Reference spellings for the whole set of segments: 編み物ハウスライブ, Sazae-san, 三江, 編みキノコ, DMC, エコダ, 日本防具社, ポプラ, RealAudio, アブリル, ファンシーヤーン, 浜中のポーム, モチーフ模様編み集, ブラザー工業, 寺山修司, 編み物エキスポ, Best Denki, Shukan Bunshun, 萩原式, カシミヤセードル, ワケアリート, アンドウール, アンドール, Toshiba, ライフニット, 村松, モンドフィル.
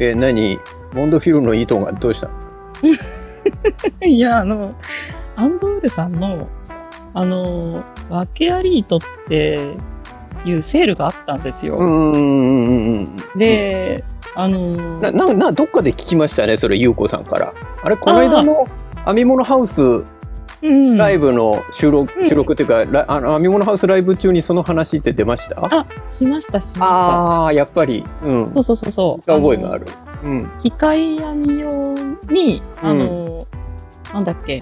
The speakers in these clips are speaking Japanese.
モンドフィルのいいとこがどうしたんですか？いや、アンドウールさんのワケアリートっていうセールがあったんですよ。で、どっかで聞きましたね、それ、ゆうこさんから。あれ、この間の編み物ハウスライブの収録っていうか、編み物ハウスライブ中にその話って出ました？あ、しました。あ、やっぱり、うん、そう覚えがある。機械編み用になんだっけ、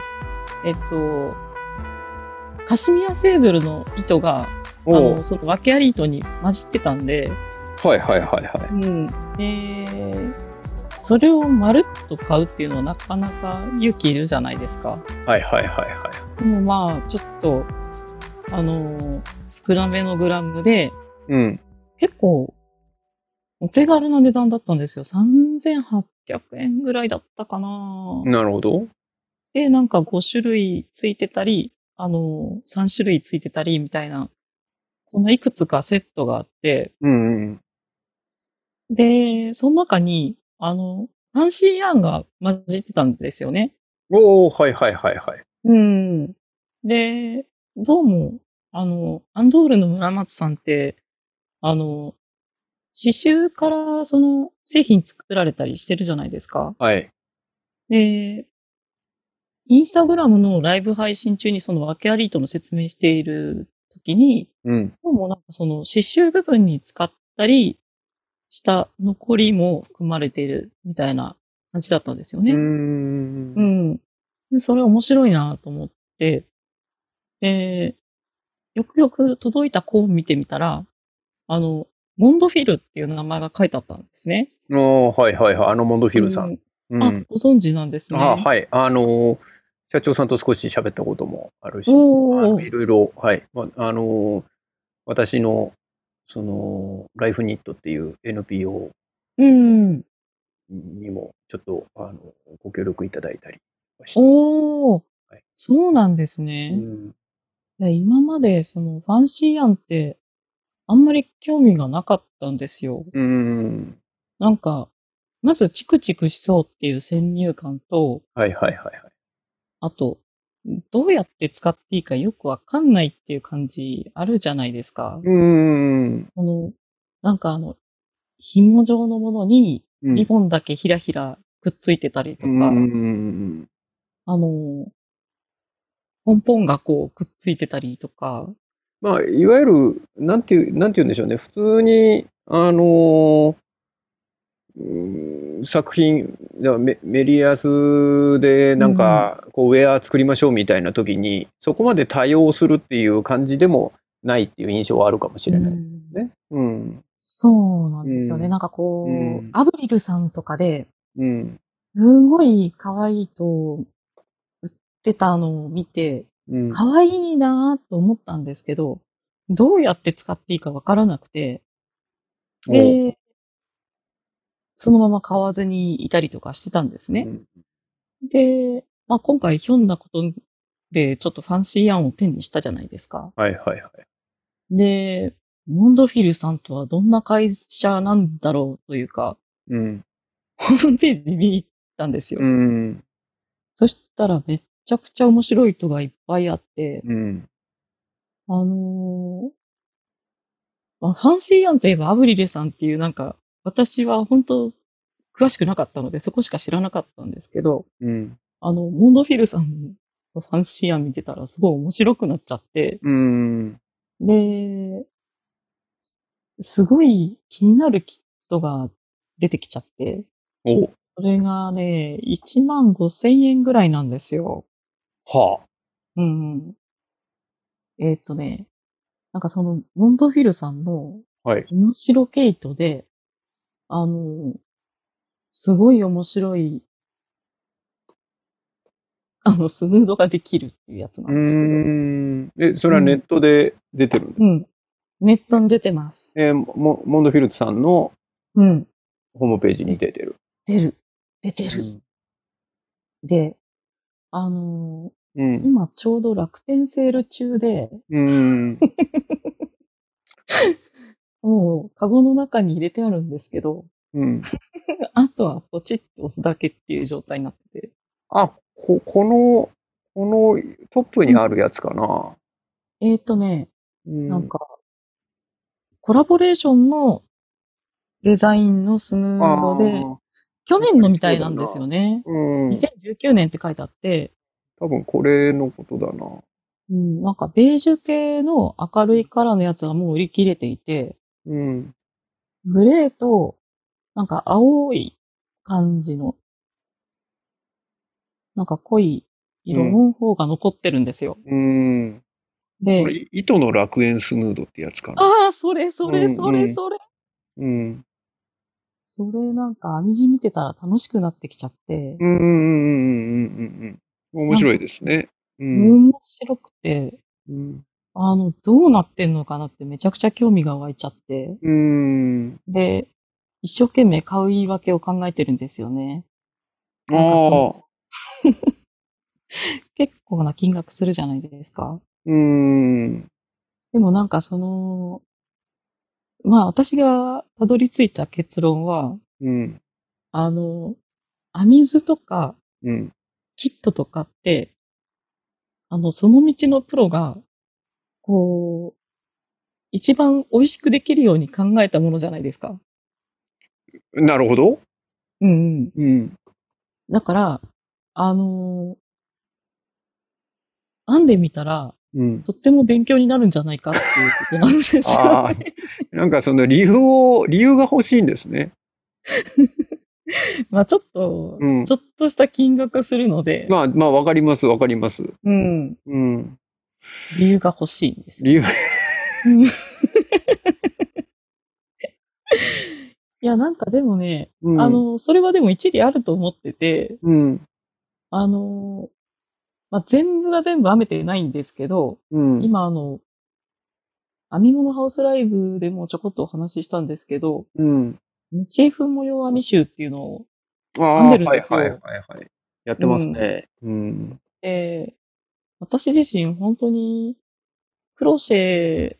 カシミヤセードルの糸がそのワケアリ糸に混じってたんで、はい、でそれをまるっと買うっていうのはなかなか勇気いるじゃないですか。はい。でもまあちょっと少なめのグラムで、結構お手軽な値段だったんですよ。3,800 円ぐらいだったかな。なるほど。で、なんか5種類ついてたり、3種類ついてたりみたいな、そのいくつかセットがあって、で、その中に、ファンシーヤーンが混じってたんですよね。はい。で、どうも、アンドールの村松さんって、刺繍からその製品作られたりしてるじゃないですか。はい。で、インスタグラムのライブ配信中にそのワケアリートの説明している時に、どうもなんかその刺繍部分に使ったりした残りも組まれているみたいな感じだったんですよね。で、それ面白いなと思って、よくよく届いた項を見てみたら、モンドフィルっていう名前が書いてあったんですね。はい。モンドフィルさん。ご存知なんですね。はい。社長さんと少し喋ったこともあるし、いろいろ、はい。私の、ライフニットっていう NPO にも、ちょっと、ご協力いただいたりして。そうなんですね。今まで、ファンシー案って、あんまり興味がなかったんですよ。なんか、まずチクチクしそうっていう先入観と、あと、どうやって使っていいかよくわかんないっていう感じあるじゃないですか。なんか紐状のものにリボンだけひらひらくっついてたりとか、ポンポンがこうくっついてたりとか。まあ、いわゆる、なんて言うんでしょうね。普通に、作品、メリヤスでなんかこうウェア作りましょうみたいな時に、そこまで多用するっていう感じでもないっていう印象はあるかもしれないね。そうなんですよね。なんかこう、アブリルさんとかですごい可愛いと売ってたのを見て、可愛いなと思ったんですけど、どうやって使っていいかわからなくて、でそのまま買わずにいたりとかしてたんですね。で、まあ、今回ひょんなことでちょっとファンシー案を手にしたじゃないですか。で、モンドフィルさんとはどんな会社なんだろうというか、ホームページ見に行ったんですよ。そしたらめっちゃくちゃ面白い人がいっぱいあって、ファンシー案といえばアブリルさんっていうなんか、私は本当詳しくなかったのでそこしか知らなかったんですけど、モンドフィルさんのファンシー案見てたらすごい面白くなっちゃって、ですごい気になるキットが出てきちゃって、それがね、15,000円ぐらいなんですよ。なんかそのモンドフィルさんの面白毛糸で、すごい面白い、スヌードができるっていうやつなんですけど。それはネットで出てるんですか？ネットに出てます。モンドフィルツさんのホームページに出てる。出てる。で、今ちょうど楽天セール中で、もう、カゴの中に入れてあるんですけど、うん、あとはポチッと押すだけっていう状態になってて。あ、このトップにあるやつかな。うん、なんか、コラボレーションのデザインのスヌードで、去年のみたいなんですよね。うん、2019年って書いてあって。多分これのことだな。うん、なんかベージュ系の明るいカラーのやつはもう売り切れていて、うん、グレーとなんか青い感じのなんか濃い色の方が残ってるんですよ。うん、で、これ糸の楽園スヌードってやつかな。ああ、それ。うん。それなんか編み地見てたら楽しくなってきちゃって。面白いですね。面白くて、うん、どうなってんのかなってめちゃくちゃ興味が湧いちゃって、うん、で、一生懸命買う言い訳を考えてるんですよね。なんか結構な金額するじゃないですか。うん、でもなんかまあ私がたどり着いた結論は、うん、編み図とか、うん、キットとかって、その道のプロが、こう、一番美味しくできるように考えたものじゃないですか。なるほど。うんうん。うん、だから、編んでみたら、うん、とっても勉強になるんじゃないかっていうことなんですよ、ね。ああ、なんかその理由が欲しいんですね。まあちょっとした金額するので。まあわかります。うん。うん。理由が欲しいんですよ。理由。いや、なんかでもね、うん、それはでも一理あると思ってて、うん、まあ、全部が全部編めてないんですけど、うん、今編み物ハウスライブでもちょこっとお話ししたんですけど、うんモチーフ模様編み集っていうのを編んでるんですよ。はい。やってますね。うん。私自身本当にクロシェ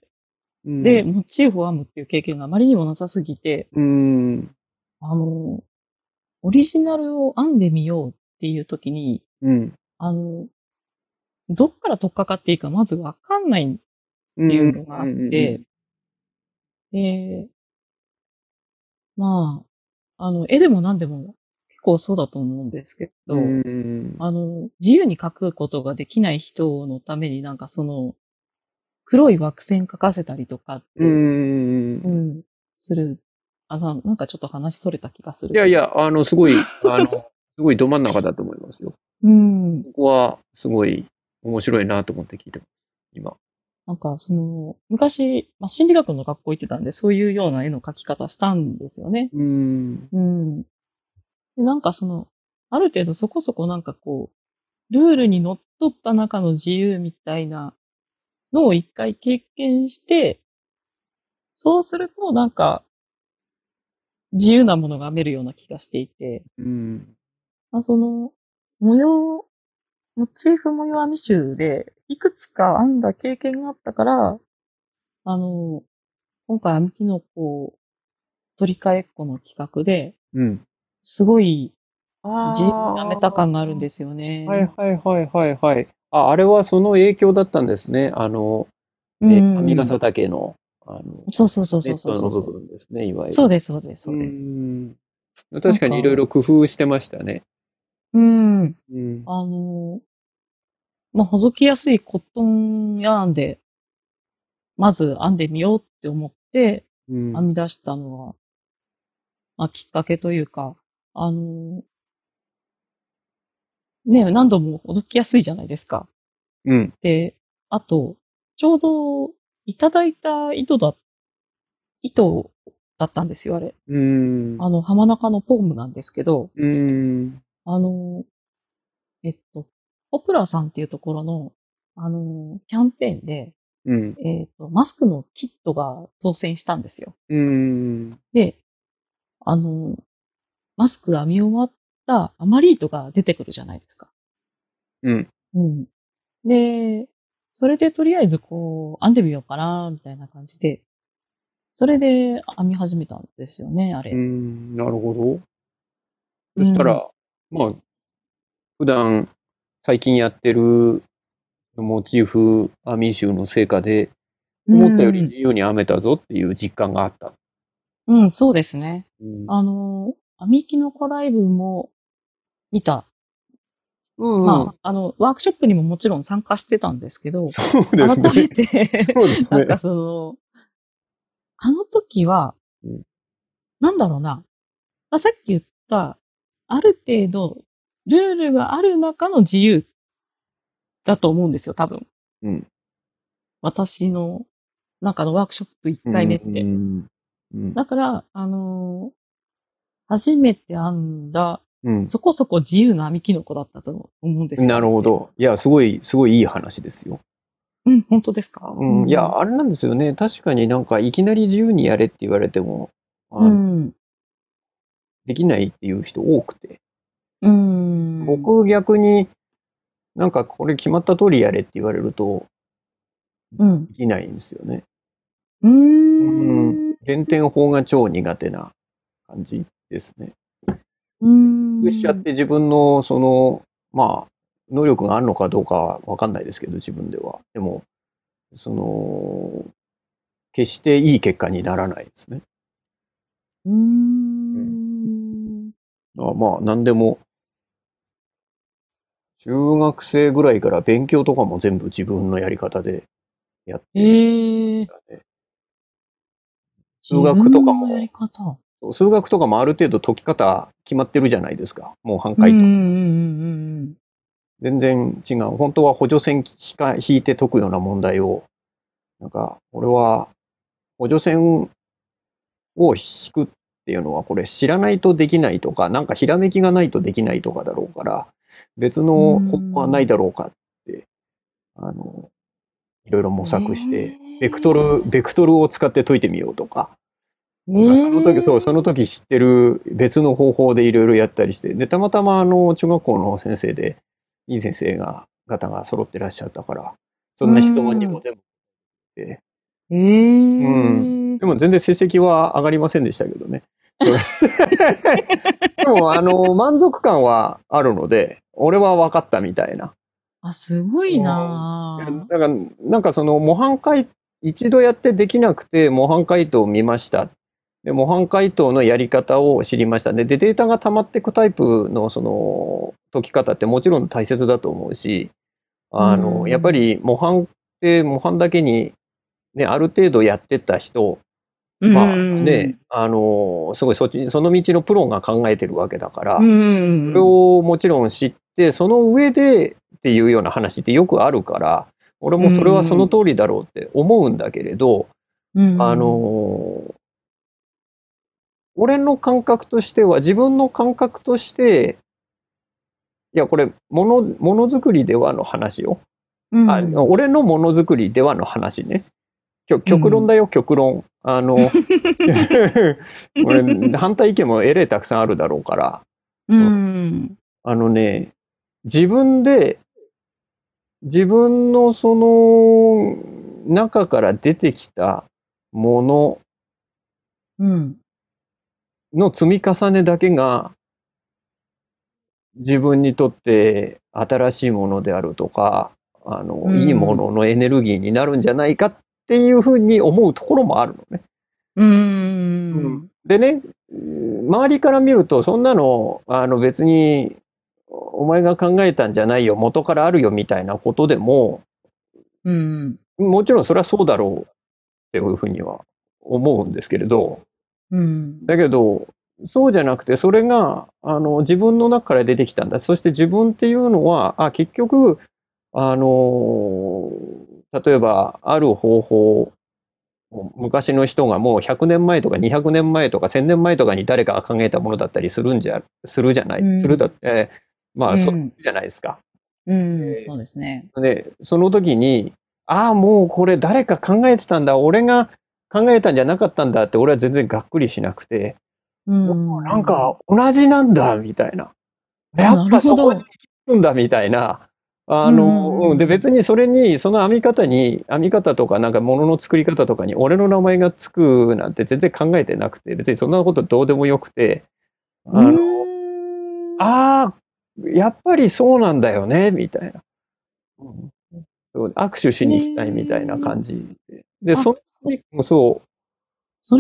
でモチーフを編むっていう経験があまりにもなさすぎて、うん、オリジナルを編んでみようっていう時に、うん、どっから取っかかっていいかまずわかんないっていうのがあって、まあ、絵でも何でも結構そうだと思うんですけど、自由に描くことができない人のためになんか黒い枠線描かせたりとかって、する。なんかちょっと話それた気がする。いや、すごい、すごいど真ん中だと思いますよ。うん。ここは、すごい面白いなと思って聞いてます、今。なんか、昔、まあ、心理学の学校行ってたんで、そういうような絵の描き方したんですよね。うん。でなんかある程度そこそこなんかこう、ルールにのっとった中の自由みたいなのを一回経験して、そうするとなんか、自由なものが編めるような気がしていて、うん。まあ、モチーフ模様編み集で、いくつか編んだ経験があったから、今回編みキノコを取り替えっこの企画で、うん、すごい自由に編めた感があるんですよね。はい。あれはその影響だったんですね。編み笠竹の、そうそうの部分ですね、いわゆる。そうです。確かにいろいろ工夫してましたね。まあ、ほどきやすいコットンヤーンで、まず編んでみようって思って、編み出したのは、まあ、きっかけというか、ね、何度もほどきやすいじゃないですか。うん。で、あと、ちょうどいただいた糸だったんですよ、あれ。浜中のポームなんですけど、ポプラさんっていうところの、キャンペーンで、マスクのキットが当選したんですよ。で、マスク編み終わった余り糸が出てくるじゃないですか。で、それでとりあえずこう、編んでみようかな、みたいな感じで、それで編み始めたんですよね、あれ。なるほど。そしたら、まあ、普段、最近やってるモチーフ編み集の成果で、思ったより自由に編めたぞっていう実感があった。うん、そうですね。編みきのこライブも見た。まあ、ワークショップにももちろん参加してたんですけど、そうですね、改めて、なんかその、あの時は、なんだろうな、さっき言った、ある程度、ルールがある中の自由だと思うんですよ、多分。私の中のワークショップ1回目って。だから、初めて編んだ、そこそこ自由な編みキノコだったと思うんですよ、ね。なるほど。いや、すごいいい話ですよ。うん、本当ですか？いや、あれなんですよね。確かになんか、いきなり自由にやれって言われても、できないっていう人多くて。僕、逆になんか、これ決まった通りやれって言われると、できないんですよね。減点法が超苦手な感じですね。しちゃって自分のそのまあ能力があるのかどうかは分かんないですけど、自分ではでもその決していい結果にならないですね。まあ何でも中学生ぐらいから勉強とかも全部自分のやり方でやってるんですよね。数学とかもある程度解き方決まってるじゃないですか。もう半回答。全然違う。本当は補助線引いて解くような問題を、なんか、俺は補助線を引くっていうのは、これ知らないとできないとか、なんかひらめきがないとできないとかだろうから、別の方法はないだろうかって、いろいろ模索して、ベクトルを使って解いてみようとか。その時知ってる別の方法でいろいろやったりして、でたまたま中学校の先生でいい先生方が揃ってらっしゃったから、そんな質問にも全部で、でも全然成績は上がりませんでしたけどね。でも満足感はあるので、俺は分かったみたいな。すごいな。なんかその模範解一度やってできなくて模範解答を見ました。で、模範解答のやり方を知りましたね。で、データが溜まっていくタイプのその解き方ってもちろん大切だと思うし、やっぱり模範って模範だけにね、ある程度やってた人、すごいその道のプロが考えてるわけだから、それをもちろん知って、その上でっていうような話ってよくあるから、俺もそれはその通りだろうって思うんだけれど、俺の感覚としては、自分の感覚として、いや、これ、ものづくりではの話よ。俺のものづくりではの話ね。極論だよ、極論。俺、反対意見もたくさんあるだろうから。自分のその中から出てきたものの積み重ねだけが自分にとって新しいものであるとか、いいもののエネルギーになるんじゃないかっていうふうに思うところもあるのね。でね、周りから見るとそんなの、別にお前が考えたんじゃないよ、元からあるよみたいなことでも、もちろんそれはそうだろうっていうふうには思うんですけれど、だけどそうじゃなくて、それが自分の中から出てきたんだ。そして自分っていうのは結局例えばある方法、昔の人がもう100年前とか200年前とか1000年前とかに誰かが考えたものだったりするじゃない。まあ、そうじゃないですか。そうですね。で、その時に、もうこれ誰か考えてたんだ、俺が考えたんじゃなかったんだって、俺は全然がっくりしなくて、なんか同じなんだ、みたいな。やっぱそこに行くんだ、みたいな。で別にそれにその編み方とかなんか物の作り方とかに俺の名前がつくなんて全然考えてなくて、別にそんなことどうでもよくて、やっぱりそうなんだよねみたいな、そう握手しに行きたいみたいな感じで、それ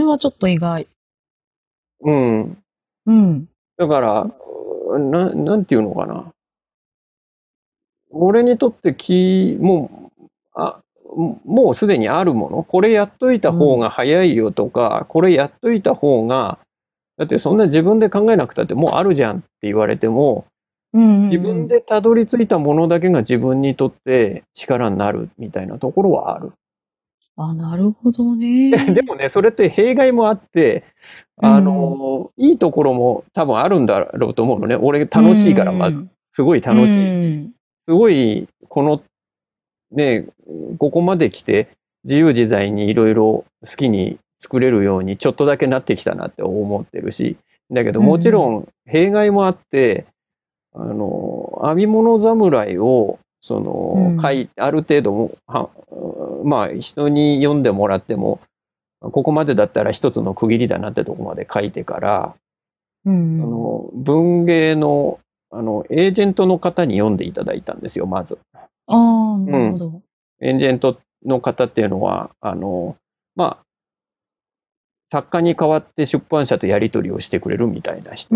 はちょっと意外。だからなんていうのかな。俺にとってもうすでにあるもの、これやっといた方が早いよとか、これやっといた方が、だってそんな自分で考えなくたってもうあるじゃんって言われても、自分でたどり着いたものだけが自分にとって力になるみたいなところはある。あ、なるほどね。でもね、それって弊害もあって、いいところも多分あるんだろうと思うのね。俺楽しいから、まずすごい楽しい。すごいこのね、ここまで来て自由自在にいろいろ好きに作れるようにちょっとだけなってきたなって思ってるし、だけどもちろん弊害もあって、編み物侍をある程度人に読んでもらってもここまでだったら一つの区切りだなってとこまで書いてから、文芸のエージェントの方に読んでいただいたんですよ、まず。なるほど。エージェントの方っていうのは、作家に代わって出版社とやり取りをしてくれるみたいな人。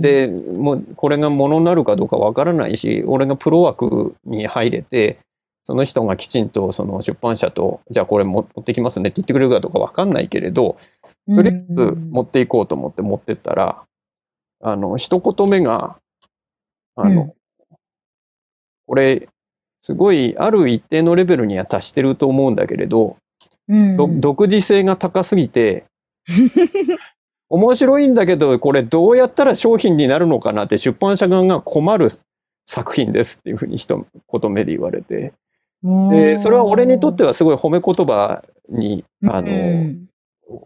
で、もうこれがものになるかどうかわからないし、俺がプロ枠に入れて、その人がきちんとその出版社と、じゃあこれ持ってきますねって言ってくれるかどうかわかんないけれど、とりあえず持っていこうと思って持ってったら、一言目が、これすごいある一定のレベルには達してると思うんだけれど、独自性が高すぎて面白いんだけど、これどうやったら商品になるのかなって出版社側が困る作品ですっていうふうに一言目で言われて、でそれは俺にとってはすごい褒め言葉に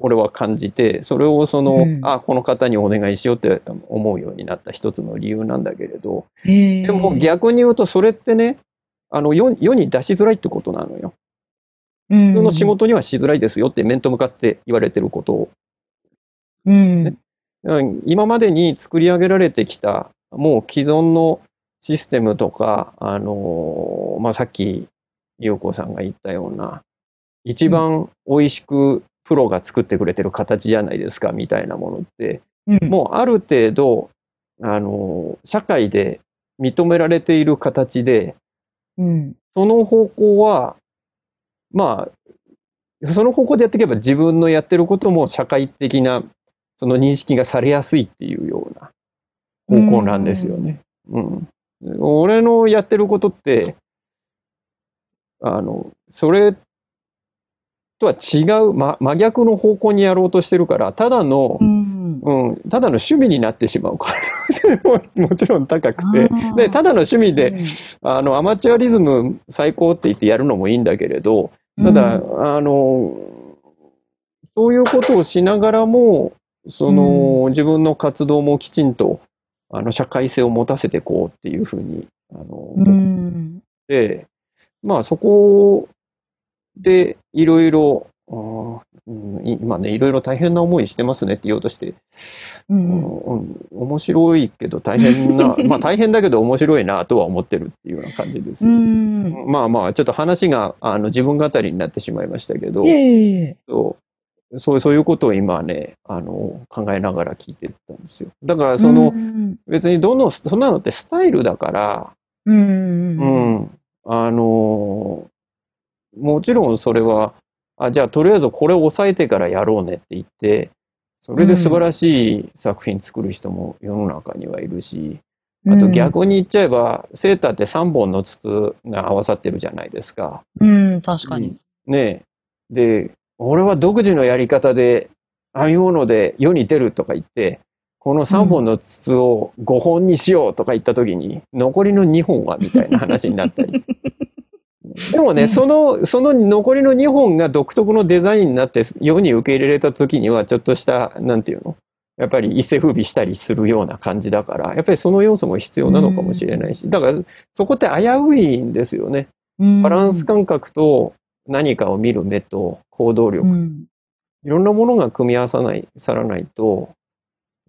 俺は感じて、それをこの方にお願いしようって思うようになった一つの理由なんだけれど、でも逆に言うとそれってね、世に出しづらいってことなのよ。自分の仕事にはしづらいですよって面と向かって言われてることを、ね、今までに作り上げられてきたもう既存のシステムとか、さっき優子さんが言ったような一番おいしくプロが作ってくれてる形じゃないですかみたいなものって、もうある程度社会で認められている形で、その方向はその方向でやっていけば自分のやってることも社会的なその認識がされやすいっていうような方向なんですよね。俺のやってることってそれとは違う、真逆の方向にやろうとしてるから、ただの趣味になってしまう可能性ももちろん高くて、でただの趣味で、アマチュアリズム最高って言ってやるのもいいんだけれど、ただ、そういうことをしながらも自分の活動もきちんと社会性を持たせていこうっていうふうにで、そこでいろいろ今ね、いろいろ大変な思いしてますねって言おうとして、面白いけど大変な大変だけど面白いなとは思ってるっていうような感じです。ちょっと話が自分語りになってしまいましたけど、そういうことを今ね考えながら聞いてたんですよ。だから別にそんなのってスタイルだから、もちろんそれはじゃあとりあえずこれを抑えてからやろうねって言って、それで素晴らしい作品作る人も世の中にはいるし、あと逆に言っちゃえばセーターって3本の筒が合わさってるじゃないですか。確かにね。で俺は独自のやり方で編み物で世に出るとか言って、この3本の筒を5本にしようとか言った時に、残りの2本はみたいな話になったりでもね、その残りの2本が独特のデザインになって世に受け入れられた時には、ちょっとしたなんていうのやっぱり一世風靡したりするような感じだから、やっぱりその要素も必要なのかもしれないし、だからそこって危ういんですよね。バランス感覚と何かを見る目と行動力、いろんなものが組み合わさないさらないと、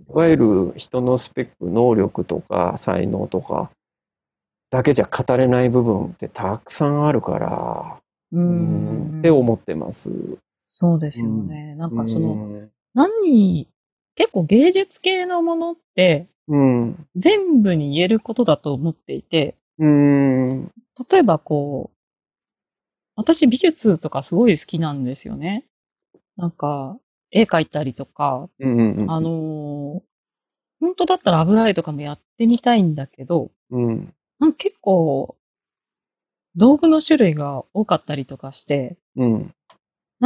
いわゆる人のスペック、能力とか才能とかだけじゃ語れない部分ってたくさんあるから、って思ってます。そうですよね。なんかその、結構芸術系のものって、全部に言えることだと思っていて、例えばこう、私美術とかすごい好きなんですよね。なんか、絵描いたりとか、本当だったら油絵とかもやってみたいんだけど、なんか結構、道具の種類が多かったりとかして、なん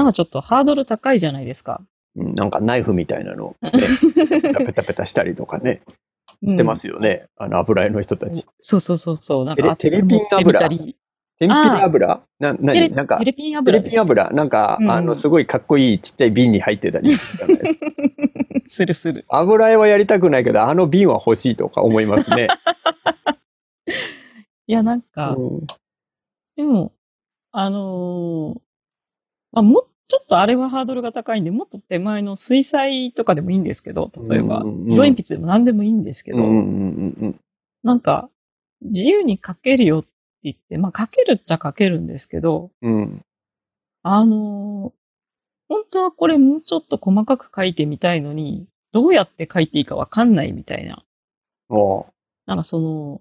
かちょっとハードル高いじゃないですか。なんかナイフみたいなのを、ね、ペタペタしたりとかね、してますよね。油絵の人たち。そう。なんかテレピン油。テレピン油。なんか、すごいかっこいいちっちゃい瓶に入ってたりするじゃないですか。する。油絵はやりたくないけど、あの瓶は欲しいとか思いますね。いや、なんか、でも、もっとちょっとあれはハードルが高いんで、もっと手前の水彩とかでもいいんですけど、例えば、色鉛筆でも何でもいいんですけど、なんか、自由に描けるよって言って、まあ描けるっちゃ描けるんですけど、本当はこれもうちょっと細かく描いてみたいのに、どうやって描いていいかわかんないみたいな。なんかその、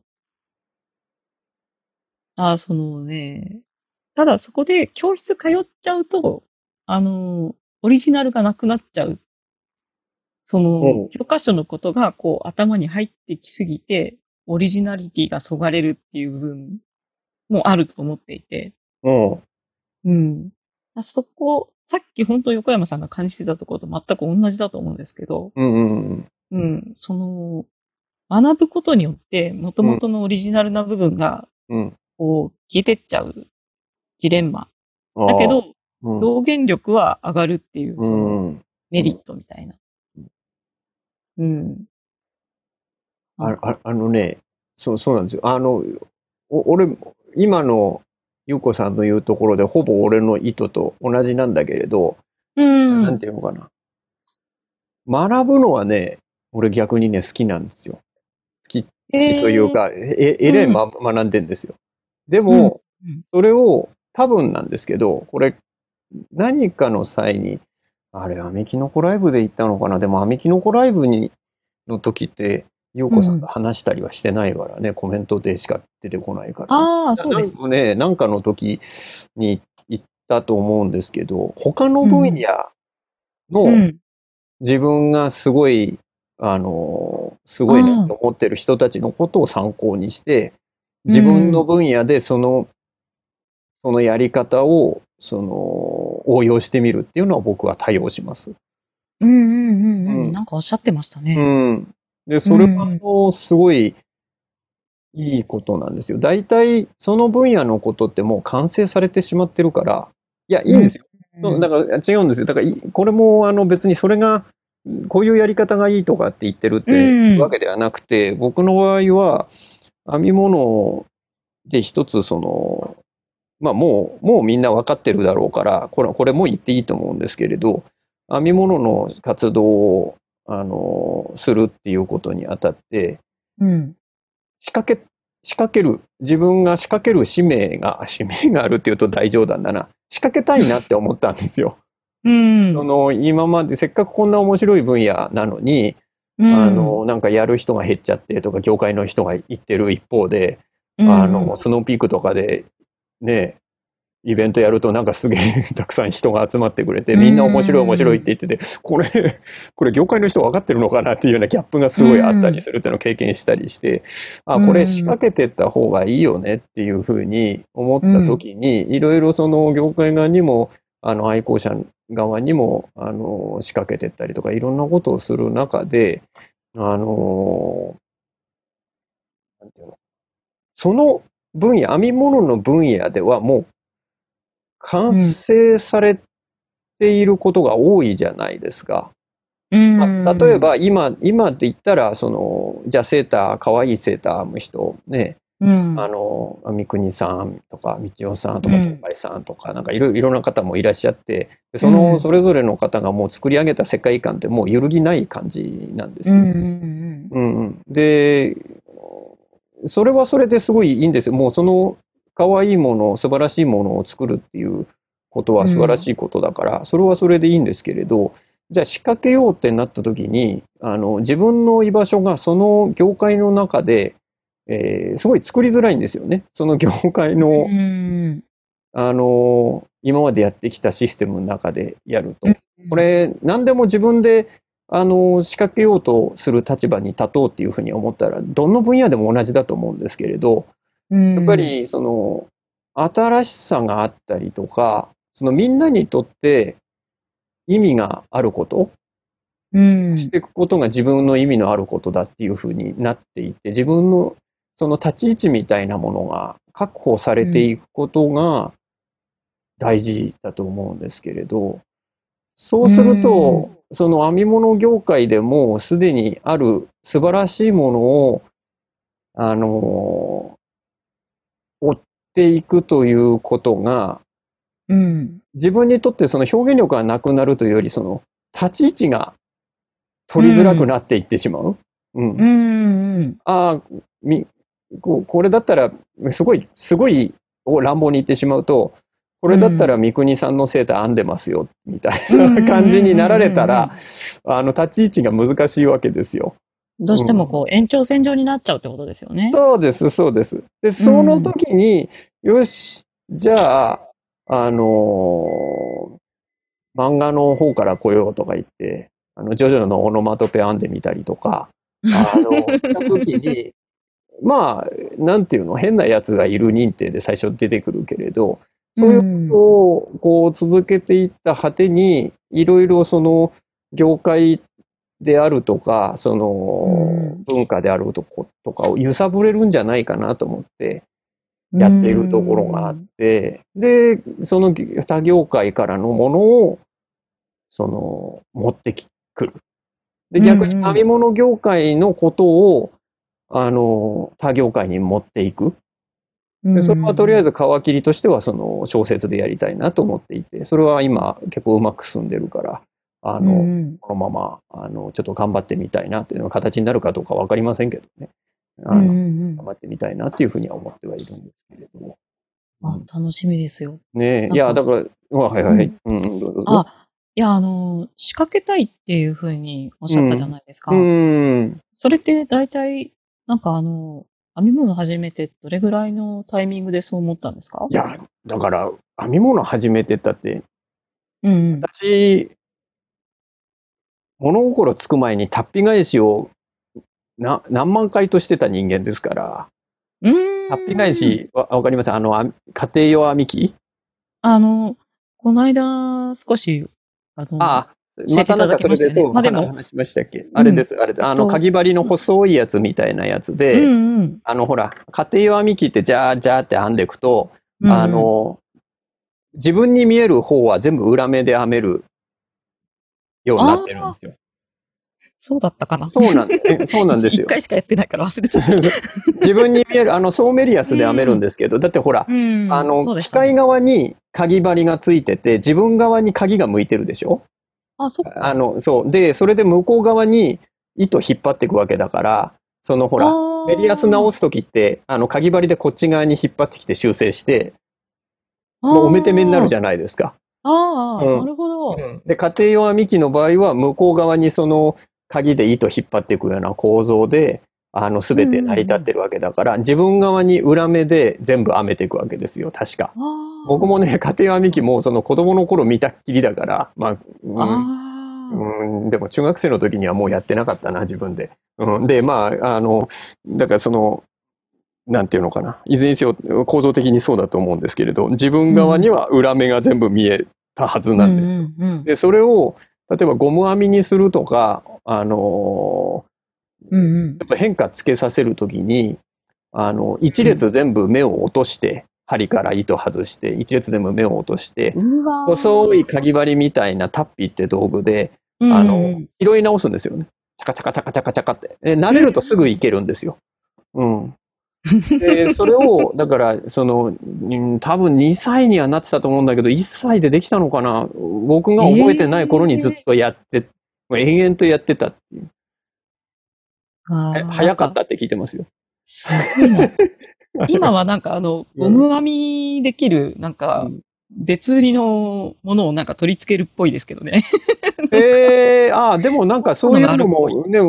ただそこで教室通っちゃうと、オリジナルがなくなっちゃう。その、教科書のことが、こう、頭に入ってきすぎて、オリジナリティがそがれるっていう部分もあると思っていて。そこ、さっき本当横山さんが感じてたところと全く同じだと思うんですけど、その、学ぶことによって、元々のオリジナルな部分が、こう、消えてっちゃうジレンマ。だけど、表現力は上がるっていう、その、メリットみたいな。そうなんですよ。俺、今のゆうこさんの言うところで、ほぼ俺の意図と同じなんだけれど、なんていうのかな。学ぶのはね、俺逆にね、好きなんですよ。好きというか、えれい学んでんですよ。でも、それを、多分なんですけど、これ、何かの際に、あれ、アメキノコライブで行ったのかな。でも、アメキノコライブの時って、陽子さんが話したりはしてないからね、コメントでしか出てこないから。そうですね。なんかの時に行ったと思うんですけど、他の分野の自分がすごい、すごいなと思ってる人たちのことを参考にして、自分の分野でそのやり方を応用してみるっていうのは僕は多用します。なんかおっしゃってましたね。でそれはすごいいいことなんですよ。大体その分野のことってもう完成されてしまってるから、いやいいんですよ。だから違うんですよ。だからこれも別にそれがこういうやり方がいいとかって言ってるってわけではなくて、僕の場合は編み物で一つもうみんな分かってるだろうから、これも言っていいと思うんですけれど、編み物の活動を、するっていうことにあたって、仕掛ける、自分が仕掛ける使命があるっていうと大冗談だな。仕掛けたいなって思ったんですよ。今までせっかくこんな面白い分野なのに、なんかやる人が減っちゃってとか、業界の人が言ってる一方で、スノーピークとかで、ね、イベントやるとなんかすげえたくさん人が集まってくれてみんな面白いって言ってて、これ業界の人分かってるのかなっていうようなギャップがすごいあったりするっていうのを経験したりして、これ仕掛けてった方がいいよねっていうふうに思った時に、いろいろその業界側にも愛好者側にも仕掛けてったりとかいろんなことをする中で、なんていうの、その分野、編み物の分野ではもう完成されていることが多いじゃないですか。まあ、例えば今って言ったらそのじゃあセーター可愛いセーターの人ね、うん、三國さんとか道夫さんとか東海さんとかなんかいろんな方もいらっしゃって、でそれぞれの方がもう作り上げた世界観ってもう揺るぎない感じなんですよ、うんうんうん、でそれはそれですごいいいんですよ。もうその可愛いもの素晴らしいものを作るっていうことは素晴らしいことだから、うん、それはそれでいいんですけれど、じゃあ仕掛けようってなった時に自分の居場所がその業界の中で、すごい作りづらいんですよね。その業界の、うん、今までやってきたシステムの中でやると、うん、これ何でも自分で仕掛けようとする立場に立とうっていうふうに思ったらどの分野でも同じだと思うんですけれど、うん、やっぱりその新しさがあったりとか、そのみんなにとって意味があること、うん、していくことが自分の意味のあることだっていうふうになっていて、自分のその立ち位置みたいなものが確保されていくことが大事だと思うんですけれど、そうすると、うん、その編み物業界でもすでにある素晴らしいものを追っていくということが、うん、自分にとってその表現力がなくなるというより、その立ち位置が取りづらくなっていってしまう。うんうんうんうん、これだったらすごい乱暴に言ってしまうと、これだったら三國さんのセーター編んでますよみたいな感じになられたら、立ち位置が難しいわけですよ。どうしてもこう延長線上になっちゃうってことですよね。うん、そうですそうです。でその時に、よしじゃあ漫画の方から来ようとか言って、ジョジョのオノマトペ編んでみたりとか、した時に、まあ、なんていうの、変なやつがいる認定で最初出てくるけれど、そういうことをこう続けていった果てに、いろいろその業界であるとか、その文化であるとかを揺さぶれるんじゃないかなと思って、やっているところがあって、で、その他業界からのものを、持ってくる。で、逆に編み物業界のことを、他業界に持っていく。で、それはとりあえず皮切りとしては、小説でやりたいなと思っていて、それは今結構うまく進んでるから、このまま、ちょっと頑張ってみたいなっていうのが形になるかどうかわかりませんけどね。頑張ってみたいなっていうふうには思ってはいるんですけれども、楽しみですよ。ねえ、いやだからはいはい、うんうん、どうぞ。いや仕掛けたいっていうふうにおっしゃったじゃないですか。うん、それって大体なんか編み物始めてどれぐらいのタイミングでそう思ったんですか？いやだから編み物始めてたって、うんうん、私物心つく前にタッピ返しを何万回としてた人間ですから。タッピ返し、わかります？家庭用編み機？この間、少し、教えていただきましたね。またなんかそれで、話しましたっけ？あれです、あれです。かぎ針の細いやつみたいなやつで、うんうん、ほら、家庭用編み機ってジャージャーって編んでいくと、うんうん、自分に見える方は全部裏目で編めるようになってるんですよ。そうだったかな。そうなんですよ。一回しかやってないから忘れちゃった。自分に見えるソーメリアスで編めるんですけど、だってほら、機械側にかぎ針がついてて自分側に鍵が向いてるでしょ。あ、そっか。そうで、それで向こう側に糸引っ張っていくわけだから、そのほらメリアス直すときってかぎ針でこっち側に引っ張ってきて修正して、もうお目手目になるじゃないですか。ああ、うん、なるほど。うん、で家庭用編み機の場合は向こう側にその鍵で糸引っ張っていくような構造で全て成り立ってるわけだから、うんうんうん、自分側に裏目で全部編めていくわけですよ、確か。僕もね、家庭編み機もその子供の頃見たっきりだから、まあ、でも中学生の時にはもうやってなかったな、自分で。うん、で、まあ、だからなんていうのかな、いずれにせよ構造的にそうだと思うんですけれど、自分側には裏目が全部見えたはずなんですよ。うんうんうん、で、それを例えばゴム編みにするとか、うんうん、やっぱ変化つけさせるときに、一列全部目を落として、うん、針から糸外して、一列全部目を落として、細いかぎ針みたいなタッピって道具で、拾い直すんですよね。チャカチャカチャカチャカチャカって。慣れるとすぐいけるんですよ。うん。でそれをだからその多分2歳にはなってたと思うんだけど1歳でできたのかな、僕が覚えてない頃にずっとやって、延々とやってたっていう。早かったって聞いてますよ。すごいな。今はなんかゴム編みできるなんか別売りのものをなんか取り付けるっぽいですけどね。でもなんかそういうのもね、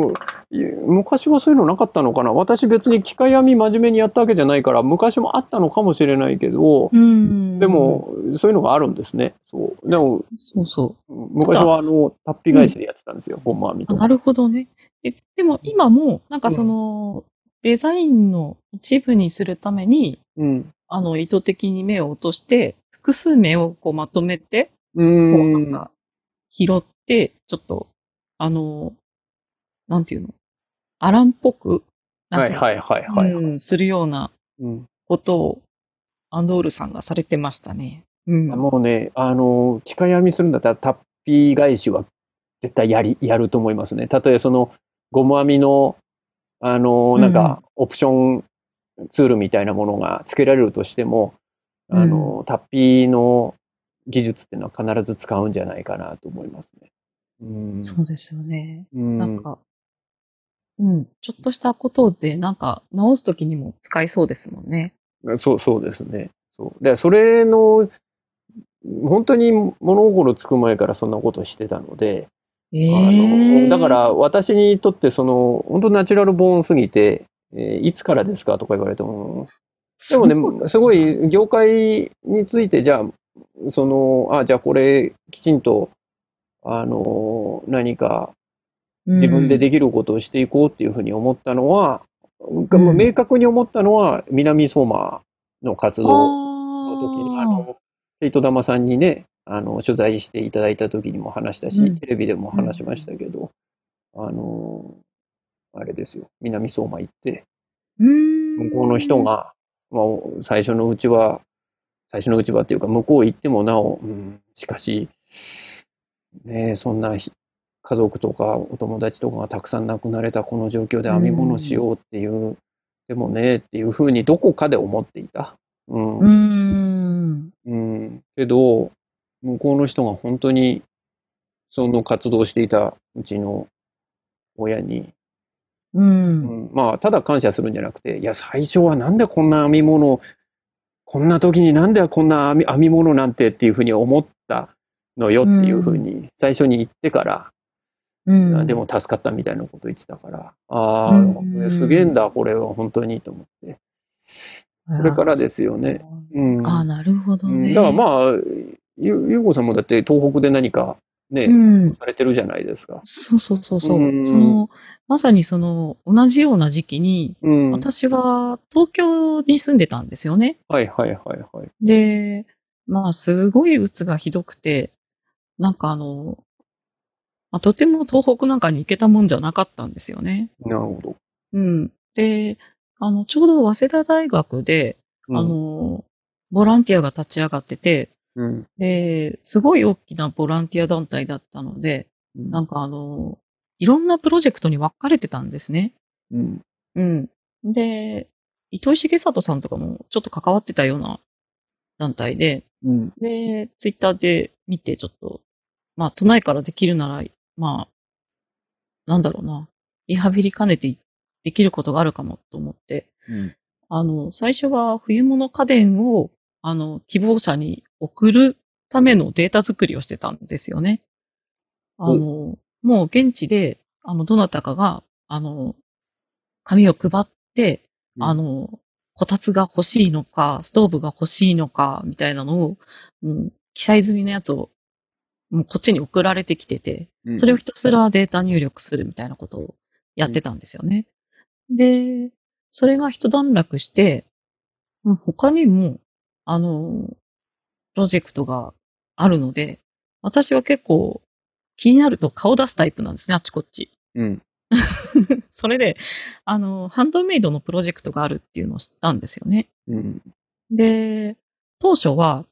昔はそういうのなかったのかな。私別に機械編み真面目にやったわけじゃないから昔もあったのかもしれないけど、でもそういうのがあるんですね。そうでもそうそう昔はタッピ返しでやってたんですよ、ゴム編みとか。なるほどね。でも今もなんかその、デザインの一部にするために、意図的に目を落として複数目をこうまとめて、こうなんか拾ってちょっとなんていうの、アランっぽくなんか、するようなことをアンドールさんがされてましたね。もうね、機械編みするんだったらタッピー返しは絶対やると思いますね。たとえそのゴム編みのなんかオプションツールみたいなものが付けられるとしても、タッピーの技術っていうのは必ず使うんじゃないかなと思いますね。そうですよね。なんか、ちょっとしたことでなんか直すときにも使いそうですもんね。そうですね。そうで、それの本当に物心つく前からそんなことしてたので。だから私にとってその本当ナチュラルボーンすぎて、いつからですかとか言われても、でもね、すごい業界についてじゃあじゃあこれきちんと何か自分でできることをしていこうっていうふうに思ったのは、明確に思ったのは南相馬の活動の時に糸玉さんにね。取材していただいた時にも話したし、テレビでも話しましたけど、あれですよ、南相馬行って、向こうの人が、最初のうちはっていうか、向こう行ってもなお、しかし、ねえ、そんな家族とかお友達とかがたくさん亡くなれたこの状況で編み物しようっていう、でもね、っていうふうにどこかで思っていた。けど、向こうの人が本当にその活動していたうちの親に、ただ感謝するんじゃなくて、いや最初はなんでこんな編み物、こんな時になんでこんな編み物なんてっていうふうに思ったのよっていうふうに最初に言ってから、でも助かったみたいなこと言ってたから、すげえんだこれは本当にと思って、それからですよね。なるほどね。だからゆうこさんもだって東北で何かね、されてるじゃないですか。そう。まさにその同じような時期に、私は東京に住んでたんですよね。で、すごい鬱がひどくて、なんかとても東北なんかに行けたもんじゃなかったんですよね。なるほど。で、ちょうど早稲田大学で、ボランティアが立ち上がってて、すごい大きなボランティア団体だったので、なんかいろんなプロジェクトに分かれてたんですね。で、糸井重里さんとかもちょっと関わってたような団体で、で、ツイッターで見てちょっと、都内からできるなら、なんだろうな、リハビリ兼ねてできることがあるかもと思って、最初は冬物家電を、希望者に送るためのデータ作りをしてたんですよね。もう現地で、どなたかが、紙を配って、こたつが欲しいのか、ストーブが欲しいのか、みたいなのを、記載済みのやつを、もうこっちに送られてきてて、それをひたすらデータ入力するみたいなことをやってたんですよね。で、それが一段落して、他にも、プロジェクトがあるので、私は結構気になると顔出すタイプなんですね、あっちこっち。それで、ハンドメイドのプロジェクトがあるっていうのを知ったんですよね。で、当初は、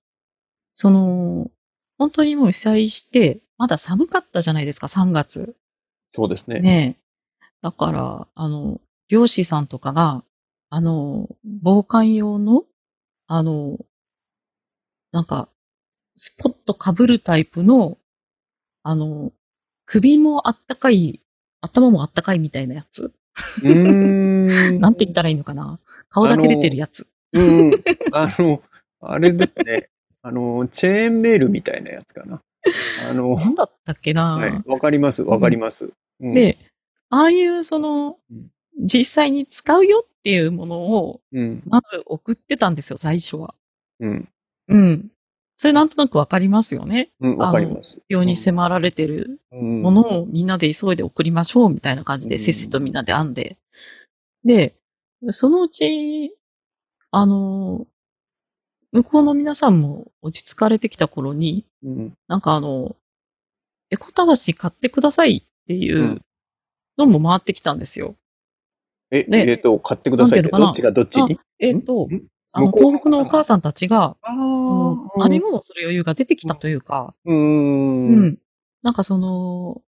本当にもう被災して、まだ寒かったじゃないですか、3月。そうですね。ねえ。だから、漁師さんとかが、防寒用の、なんか、スポッと被るタイプの、首もあったかい、頭もあったかいみたいなやつ。なんて言ったらいいのかな。顔だけ出てるやつ。あれですね。チェーンメールみたいなやつかな。なんだったっけな。はい、わかります。うん、で、ああいうその、実際に使うよっていうものを、まず送ってたんですよ、最初は。うん。うん。それなんとなくわかりますよね。うん、わかります。必要に迫られてるものをみんなで急いで送りましょうみたいな感じで、せっせとみんなで編んで。で、そのうち、向こうの皆さんも落ち着かれてきた頃に、なんかエコたわし買ってくださいっていうのも回ってきたんですよ。買ってくださいってどっちに東北のお母さんたちが、編み物する余裕が出てきたというか、なんかその、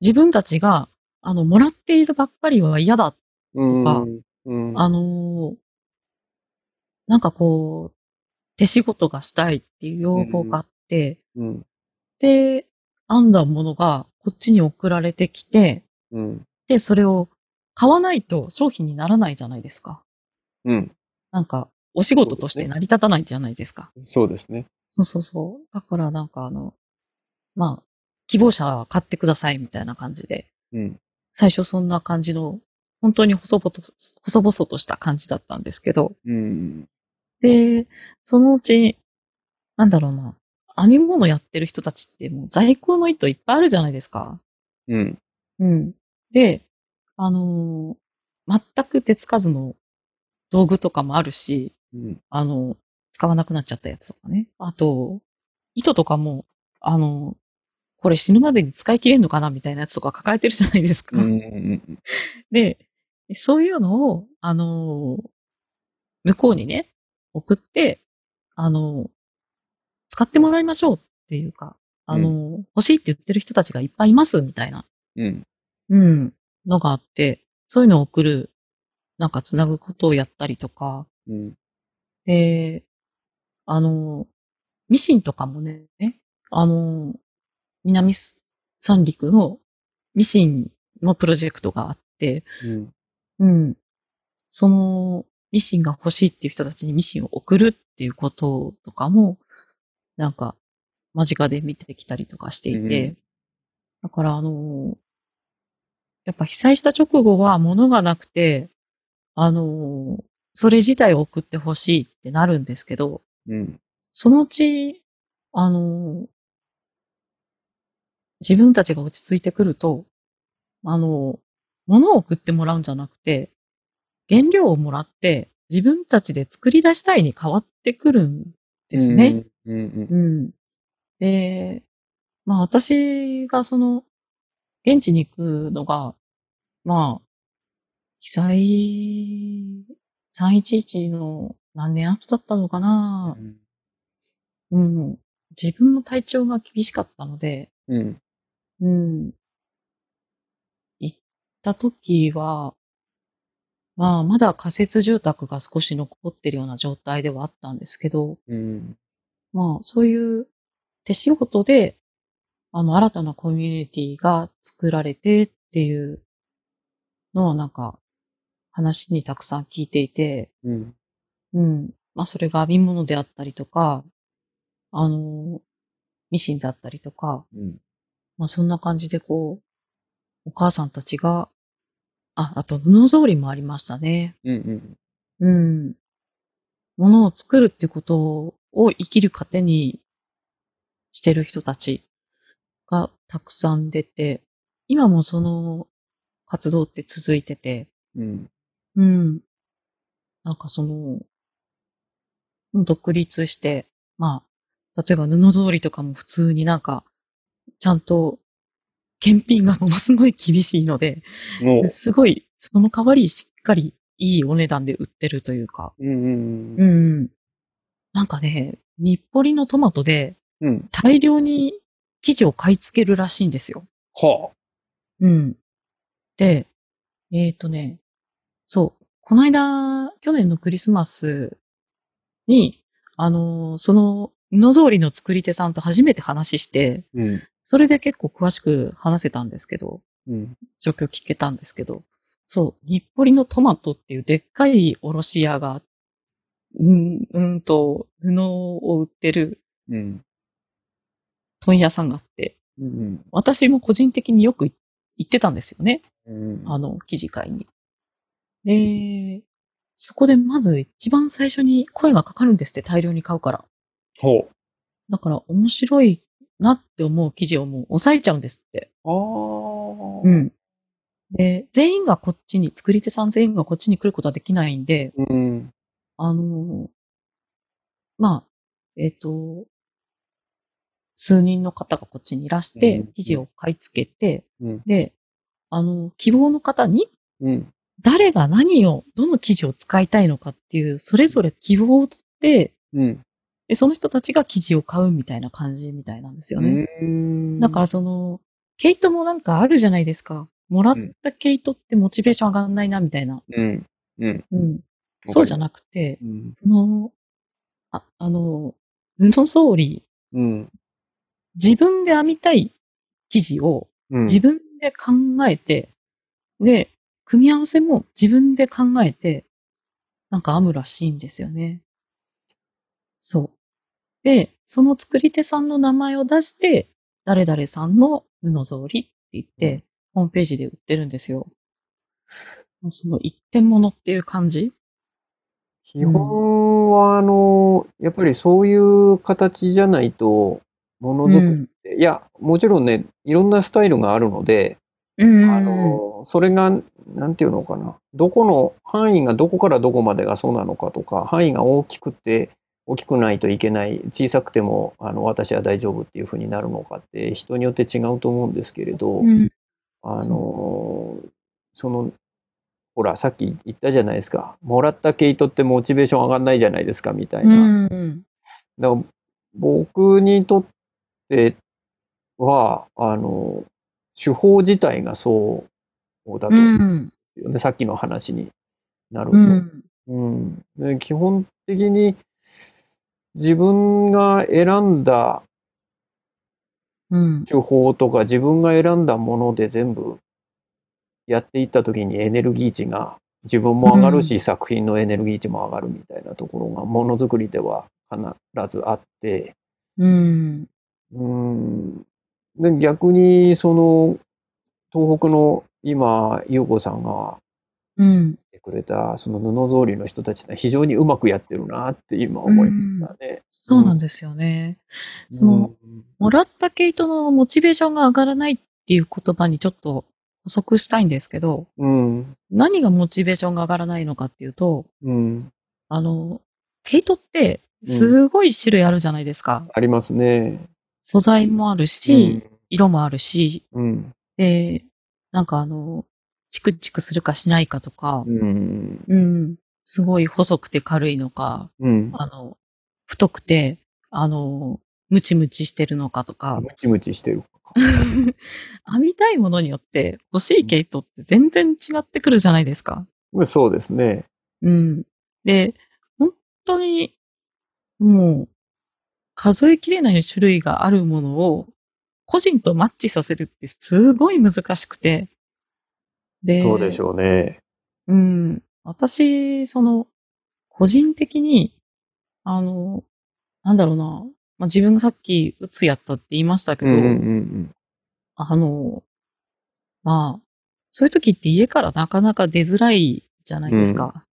自分たちが、もらっているばっかりは嫌だとか、なんかこう、手仕事がしたいっていう要望があって、で、編んだものがこっちに送られてきて、で、それを買わないと商品にならないじゃないですか。なんか、お仕事として成り立たないじゃないですか。そうですね。そう。だからなんかまあ、希望者は買ってくださいみたいな感じで。最初そんな感じの、本当に細々とした感じだったんですけど。で、そのうち、なんだろうな、編み物やってる人たちってもう在庫の糸いっぱいあるじゃないですか。で、全く手つかずの道具とかもあるし、使わなくなっちゃったやつとかね。あと、糸とかも、これ死ぬまでに使い切れんのかなみたいなやつとか抱えてるじゃないですか。で、そういうのを、向こうにね、送って、使ってもらいましょうっていうか、欲しいって言ってる人たちがいっぱいいますみたいな。のがあって、そういうのを送る、なんかつなぐことをやったりとか、で、ミシンとかもね、南三陸のミシンのプロジェクトがあって、そのミシンが欲しいっていう人たちにミシンを送るっていうこととかも、なんか間近で見てきたりとかしていて、だからやっぱ被災した直後は物がなくて、それ自体を送ってほしいってなるんですけど、そのうち、自分たちが落ち着いてくると、物を送ってもらうんじゃなくて、原料をもらって自分たちで作り出したいに変わってくるんですね。で、まあ私が現地に行くのが、まあ、被災、311の何年後だったのかな、自分の体調が厳しかったので、行った時は、まあ、まだ仮設住宅が少し残ってるような状態ではあったんですけど、まあ、そういう手仕事で、新たなコミュニティが作られてっていうのをなんか話にたくさん聞いていて、まあそれが編み物であったりとか、ミシンであったりとか、まあそんな感じでこう、お母さんたちが、あと布ぞうりもありましたね。物を作るってことを生きる糧にしてる人たちがたくさん出て、今もその活動って続いてて、なんか独立して、まあ、例えば布ぞうりとかも普通になんか、ちゃんと、検品がものすごい厳しいので、すごい、その代わりしっかりいいお値段で売ってるというか、なんかね、日暮里のトマトで、大量に生地を買い付けるらしいんですよ。はあ。うん。で、そう、この間、去年のクリスマスに、その、野草履の作り手さんと初めて話して、うん、それで結構詳しく話せたんですけど、うん、状況聞けたんですけど、そう、日暮里のトマトっていうでっかい卸屋が、布を売ってる、うん、問屋さんがあって、うんうん、私も個人的によく行ってたんですよね。うん、記事会に。で、そこでまず一番最初に声がかかるんですって、大量に買うから。ほう。だから面白いなって思う記事をもう抑えちゃうんですって。ああ。うん。で、全員がこっちに、作り手さん全員がこっちに来ることはできないんで、うん、まあ、数人の方がこっちにいらして、記事を買い付けて、うん、で、希望の方に、うん、誰が何を、どの記事を使いたいのかっていう、それぞれ希望を取って、うんで、その人たちが記事を買うみたいな感じみたいなんですよね。だからその、毛糸もなんかあるじゃないですか。もらった毛糸ってモチベーション上がんないなみたいな。うん。うん。うん、そうじゃなくて、うん、その、布草履、うん、自分で編みたい生地を自分で考えて、うん、で、組み合わせも自分で考えて、なんか編むらしいんですよね。そう。で、その作り手さんの名前を出して、誰々さんの布草履って言って、ホームページで売ってるんですよ。その一点物っていう感じ？基本は、やっぱりそういう形じゃないと、ものづくりって、いや、もちろんね、いろんなスタイルがあるので、それが、なんていうのかな、どこの、範囲がどこからどこまでがそうなのかとか、範囲が大きくて、大きくないといけない、小さくても私は大丈夫っていう風になるのかって人によって違うと思うんですけれど、うん、ほらさっき言ったじゃないですか、もらった毛糸ってモチベーション上がんないじゃないですかみたいな、うん、だから僕にとっては手法自体がそうだと思うんですよね、うん、さっきの話になると、うんうん、で基本的に自分が選んだ手法とか、自分が選んだもので全部やっていったときにエネルギー値が自分も上がるし、作品のエネルギー値も上がるみたいなところがものづくりでは必ずあって、で逆にその東北の今優子さんが、くれたその布草履の人たちは非常にうまくやってるなって今思いましたね、うん、そうなんですよね、うん、その、うん、もらった毛糸のモチベーションが上がらないっていう言葉にちょっと補足したいんですけど、うん、何がモチベーションが上がらないのかっていうと、うん、毛糸ってすごい種類あるじゃないですか、うん、ありますね。素材もあるし、うん、色もあるし、うん、でなんかチクチクするかしないかとか、すごい細くて軽いのか、太くて、ムチムチしてるのかとか。ムチムチしてる。編みたいものによって欲しい毛糸って全然違ってくるじゃないですか。そうですね。うん。で、本当に、もう、数えきれない種類があるものを、個人とマッチさせるってすごい難しくて、そうでしょうね。うん。私、個人的に、なんだろうな。まあ、自分がさっき、うつやったって言いましたけど、まあ、そういう時って家からなかなか出づらいじゃないですか。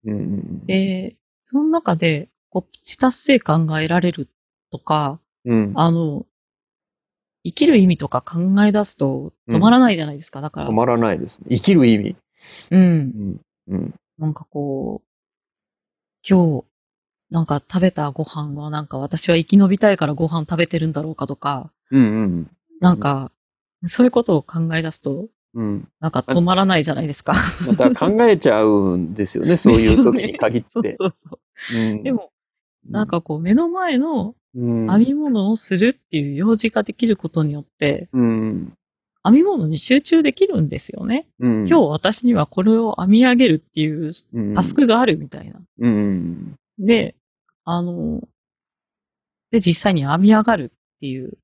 で、その中で、プチ達成感が得られるとか、生きる意味とか考え出すと止まらないじゃないですか。だから。止まらないですね。生きる意味。なんかこう、今日、なんか食べたご飯はなんか私は生き延びたいからご飯食べてるんだろうかとか、なんか、そういうことを考え出すと、なんか止まらないじゃないですか。また考えちゃうんですよね。そういう時に限って。でも、なんかこう目の前のうん、編み物をするっていう用事ができることによって、うん、編み物に集中できるんですよね、うん、今日私にはこれを編み上げるっていうタスクがあるみたいな、うん、で、で実際に編み上がるっていう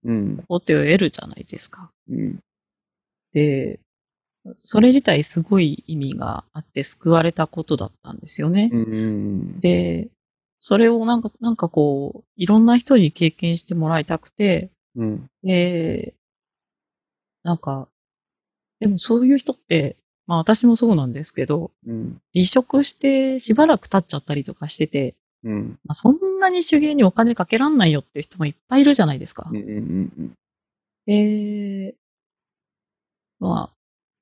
工程を得るじゃないですか、うん、でそれ自体すごい意味があって救われたことだったんですよね、うん、でそれをなんかこういろんな人に経験してもらいたくて、うん、でなんかでもそういう人ってまあ私もそうなんですけど、うん、離職してしばらく経っちゃったりとかしてて、うんまあ、そんなに手芸にお金かけらんないよっていう人もいっぱいいるじゃないですか、うんうんうん、でまあ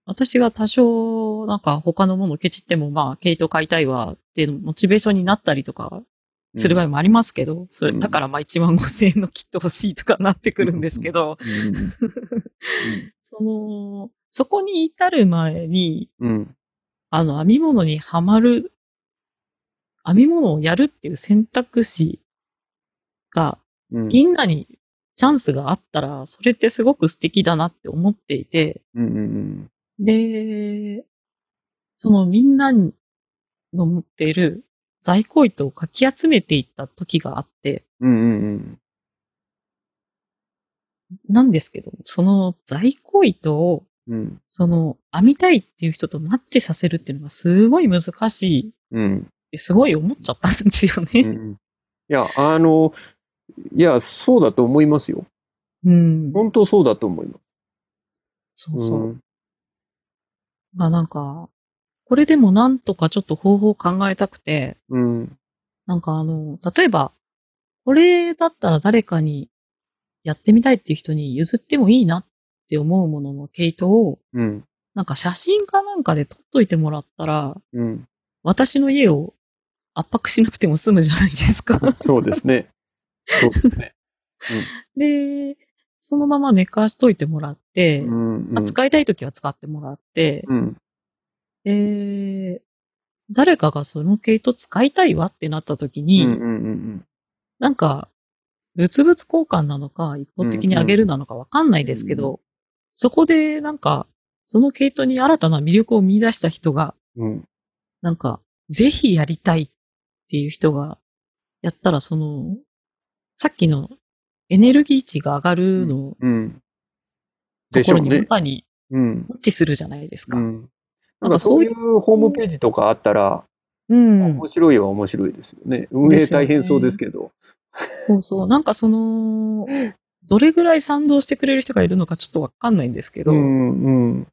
私が多少なんか他のものをケチってもまあ毛糸買いたいわっていうモチベーションになったりとかする場合もありますけど、うん、それだからまあ15,000円のキット欲しいとかなってくるんですけど、うんうん、そこに至る前に、うん、編み物にはまる、編み物をやるっていう選択肢が、うん、みんなにチャンスがあったら、それってすごく素敵だなって思っていて、うんうんうんで、そのみんなの持っている在庫糸をかき集めていった時があって、うんうんうん、なんですけど、その在庫糸を、うん、編みたいっていう人とマッチさせるっていうのがすごい難しい、うん、すごい思っちゃったんですよね、うん。いや、いや、そうだと思いますよ。うん、本当そうだと思います。そうそう。うんなんか、これでもなんとかちょっと方法を考えたくて、うん、なんか例えば、これだったら誰かにやってみたいっていう人に譲ってもいいなって思うものの毛糸を、うん、なんか写真かなんかで撮っといてもらったら、うん、私の家を圧迫しなくても済むじゃないですか。そうですね。そうですね。うん、で、そのまま寝かしといてもらって、うんうんまあ、使いたいときは使ってもらって、うん誰かがその毛糸使いたいわってなったときに、うんうんうん、なんか、物々交換なのか、一方的にあげるなのかわかんないですけど、うんうん、そこでなんか、その毛糸に新たな魅力を見出した人が、うん、なんか、ぜひやりたいっていう人が、やったらさっきの、エネルギー値が上がるのところにまさにマッチするじゃないですか。うんうん、なんかそういうホームページとかあったら、うん、面白いは面白いですよね。運営大変そうですけど。そうそう。なんかどれぐらい賛同してくれる人がいるのかちょっとわかんないんですけど、うんうん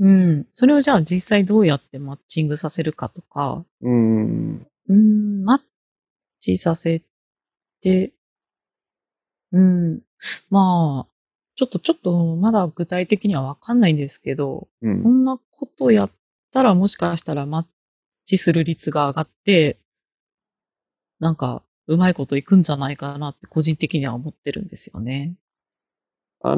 うん、それをじゃあ実際どうやってマッチングさせるかとか、うんうん、マッチさせて、うん、まあ、ちょっとまだ具体的にはわかんないんですけど、うん、こんなことやったらもしかしたらマッチする率が上がって、なんかうまいこといくんじゃないかなって個人的には思ってるんですよね。こ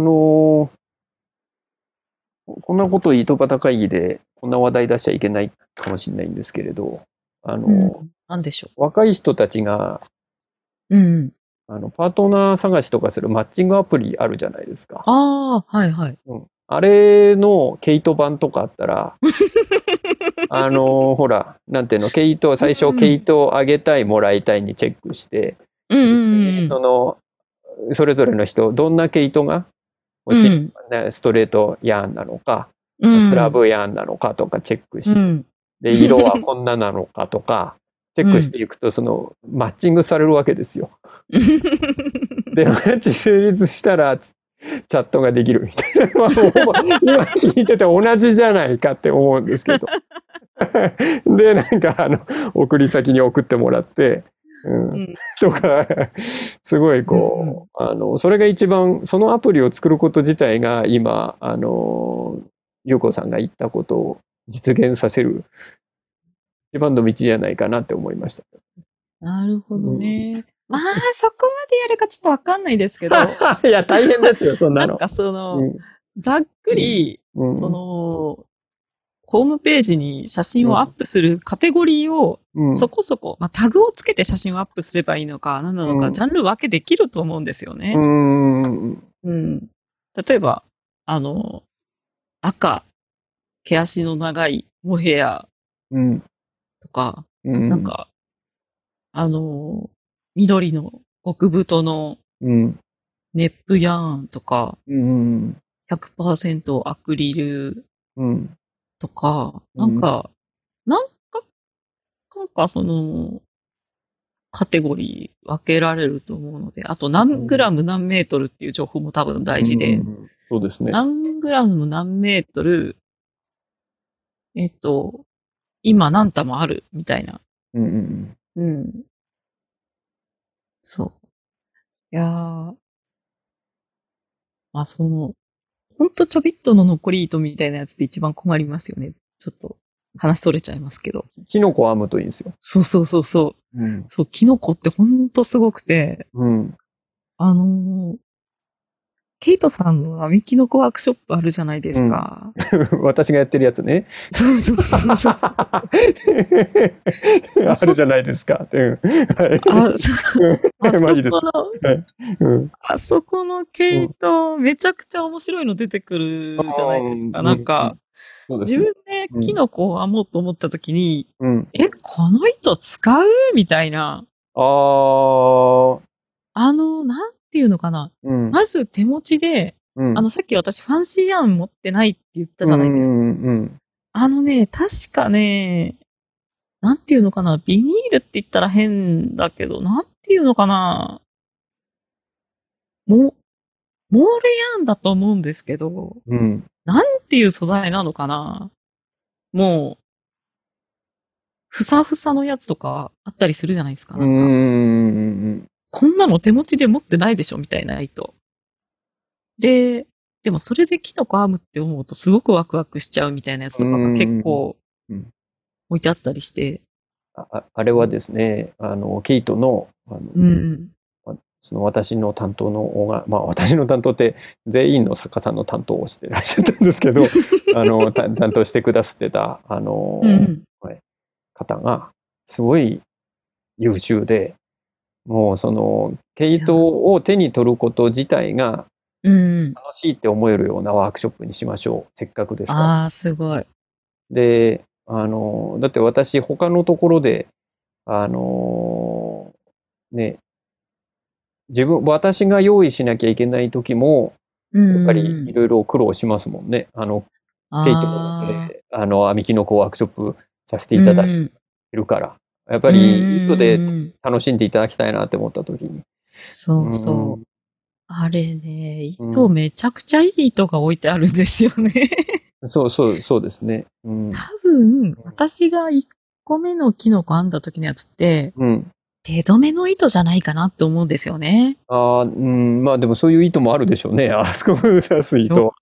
んなこといとばた会議でこんな話題出しちゃいけないかもしれないんですけれど、うん、なんでしょう。若い人たちが、うん。パートナー探しとかするマッチングアプリあるじゃないですか。ああ、はいはい。うん、あれの毛糸版とかあったら、ほら、なんていうの、毛糸、最初毛糸をあげたい、もらいたいにチェックして、うんうんうん、それぞれの人、どんな毛糸が欲しい、うんね、ストレートヤーンなのか、うん、スラブヤーンなのかとかチェックして、うん、で、色はこんななのかとか、チェックしていくと、マッチングされるわけですよ。で、マッチ成立したら、チャットができるみたいな。今聞いてて同じじゃないかって思うんですけど。で、なんか、送り先に送ってもらって、うんうん、とか、すごいこう、それが一番、そのアプリを作ること自体が、今、優子さんが言ったことを実現させる。一番の道じゃないかなって思いました。なるほどね。うん、まあ、そこまでやるかちょっとわかんないですけど。いや、大変ですよ、そんなの。なんかうん、ざっくり、うん、ホームページに写真をアップするカテゴリーをそこそこ、まあ、タグをつけて写真をアップすればいいのか何なのか、ジャンル分けできると思うんですよね。うん、例えば赤、毛足の長いモヘアとか、なんか緑の極太のネップヤーンとか、100% アクリルとか、なんかそのカテゴリー分けられると思うので、あと何グラム何メートルっていう情報も多分大事で、そうですね。何グラム何メートル、今何玉あるみたいな。そう。いやー。まあほんとちょびっとの残り糸みたいなやつって一番困りますよね。ちょっと話それちゃいますけど。キノコを編むといいですよ。そう。そう、キノコってほんとすごくて、ケイトさんの編みキノコワークショップあるじゃないですか。私がやってるやつね。そう。あるじゃないですか。マジです。あそこのケイト、めちゃくちゃ面白いの出てくるじゃないですか。なんか、自分でキノコを編もうと思ったときに、この糸使うみたいな。っていうのかな、まず手持ちで、さっき私ファンシーヤーン持ってないって言ったじゃないですか。確かね、ビニールって言ったら変だけど、モールヤーンだと思うんですけど、なんていう素材なのかな、もう、ふさふさのやつとかあったりするじゃないですか。こんなの手持ちで持ってないでしょみたいな糸。でもそれでキノコ編むって思うとすごくワクワクしちゃうみたいなやつとかが結構置いてあったりして。あれはですね、ケイトの、その私の担当の、私の担当って全員の作家さんの担当をしてらっしゃったんですけど、担当してくださってた、方がすごい優秀で、もうその毛糸を手に取ること自体が楽しいって思えるようなワークショップにしましょう。せっかくですから。すごい。で、だって私他のところでね、私が用意しなきゃいけない時もやっぱりいろいろ苦労しますもんね。毛糸もね、編みキノコワークショップさせていただいてるから。やっぱり糸で楽しんでいただきたいなって思った時に。そう。あれね、糸めちゃくちゃいい糸が置いてあるんですよね。そうですね。多分、私が1個目のキノコ編んだ時のやつって、手染めの糸じゃないかなって思うんですよね。でもそういう糸もあるでしょうね。あそこの安い糸。